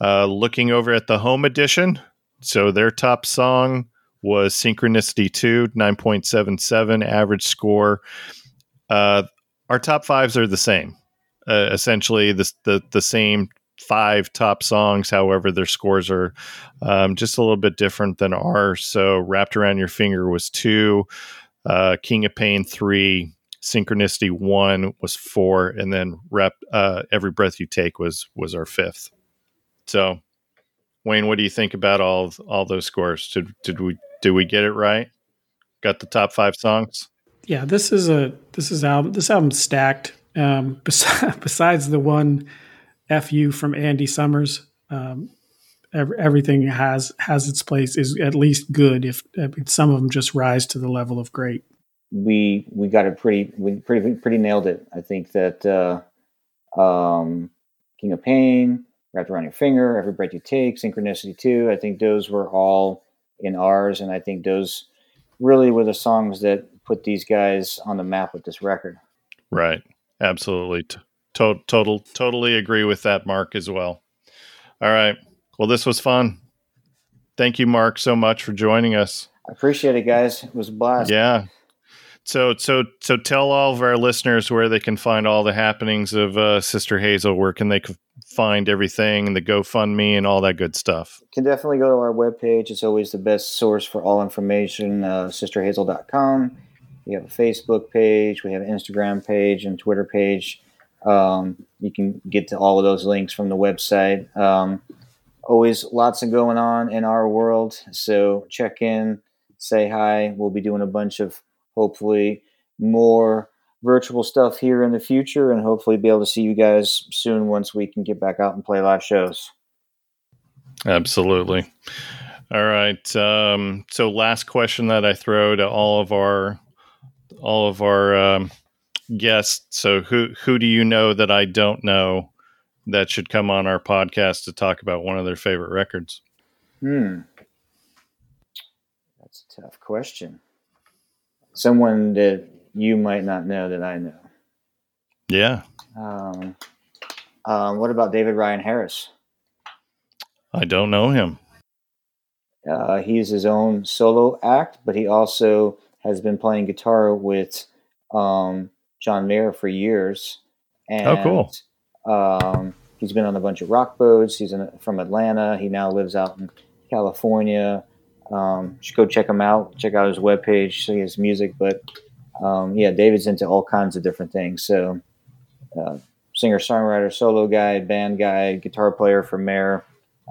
Uh, looking over at the home edition, so their top song was Synchronicity two, nine point seven seven average score. Uh, our top fives are the same. Uh, essentially, the, the, the same five top songs, however their scores are um, just a little bit different than ours. So Wrapped Around Your Finger was two, uh, King of Pain three, Synchronicity one was four, and then Rep, uh, Every Breath You Take was was our fifth. So Wayne, what do you think about all all those scores? Did did we did we get it right? Got the top five songs? Yeah, this is a this is album this album's stacked. Um, besides, besides the one F you from Andy Summers. Um, every, everything has, has its place, is at least good. If I mean, some of them just rise to the level of great. We, we got it pretty, we pretty, pretty nailed it. I think that, uh, um, King of Pain, Wrapped Around Your Finger, Every Breath You Take, Synchronicity two, I think those were all in ours. And I think those really were the songs that put these guys on the map with this record. Right. Absolutely. T- Total, total, totally agree with that, Mark, as well. All right. Well, this was fun. Thank you, Mark, so much for joining us. I appreciate it, guys. It was a blast. Yeah. So, so, so tell all of our listeners where they can find all the happenings of uh, Sister Hazel. Where can they find everything and the GoFundMe and all that good stuff? You can definitely go to our webpage. It's always the best source for all information, uh, sister hazel dot com. We have a Facebook page. We have an Instagram page and Twitter page. Um, you can get to all of those links from the website. Um, always lots of going on in our world. So check in, say hi. We'll be doing a bunch of hopefully more virtual stuff here in the future and hopefully be able to see you guys soon once we can get back out and play live shows. Absolutely. All right. Um, so last question that I throw to all of our, all of our, um, guest. So who, who do you know that I don't know that should come on our podcast to talk about one of their favorite records? Hmm. It's a tough question. Someone that you might not know that I know. Yeah. Um, um, what about David Ryan Harris? I don't know him. Uh, he's his own solo act, but he also has been playing guitar with um, John Mayer for years. And, oh, cool. Um, he's been on a bunch of rock boats. He's in, from Atlanta. He now lives out in California. Um, should go check him out. Check out his webpage, see his music. But um, yeah, David's into all kinds of different things. So uh, singer, songwriter, solo guy, band guy, guitar player for Mayer.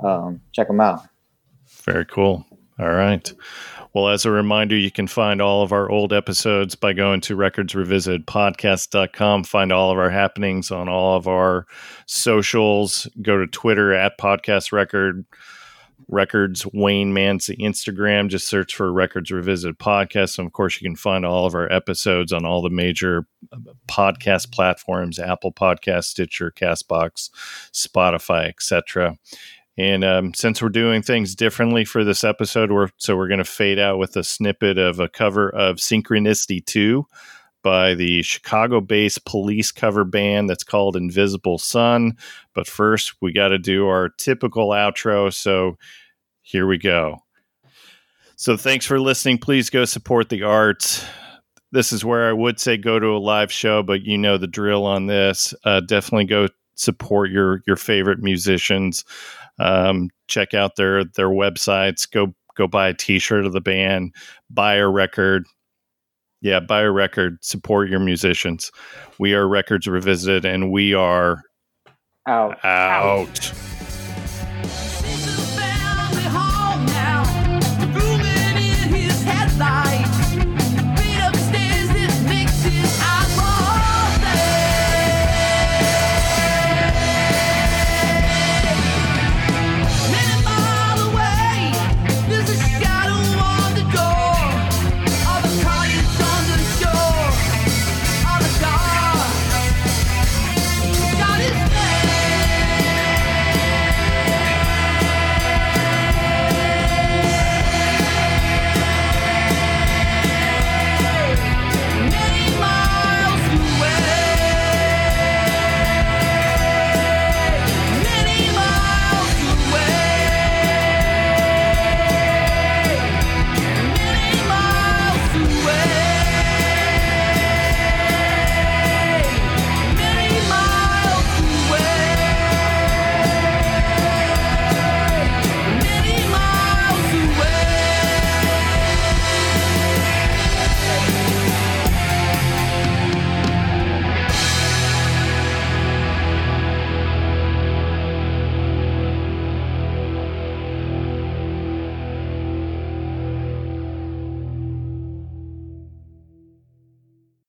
Um, check him out. Very cool. All right. Well, as a reminder, you can find all of our old episodes by going to records revisited podcast dot com. Find all of our happenings on all of our socials. Go to Twitter at Podcast Record, Records Wayne Mancy, Instagram. Just search for Records Revisited Podcast. And of course, you can find all of our episodes on all the major podcast platforms: Apple Podcasts, Stitcher, CastBox, Spotify, et cetera. And um, since we're doing things differently for this episode, we're so we're going to fade out with a snippet of a cover of Synchronicity two by the Chicago-based Police cover band that's called Invisible Sun. But first, we got to do our typical outro. So here we go. So thanks for listening. Please go support the arts. This is where I would say go to a live show, but you know the drill on this. Uh, definitely go support your your favorite musicians. Um, check out their, their websites, go, go buy a t-shirt of the band, buy a record. Yeah. Buy a record, support your musicians. We are Records Revisited, and we are out. out. out.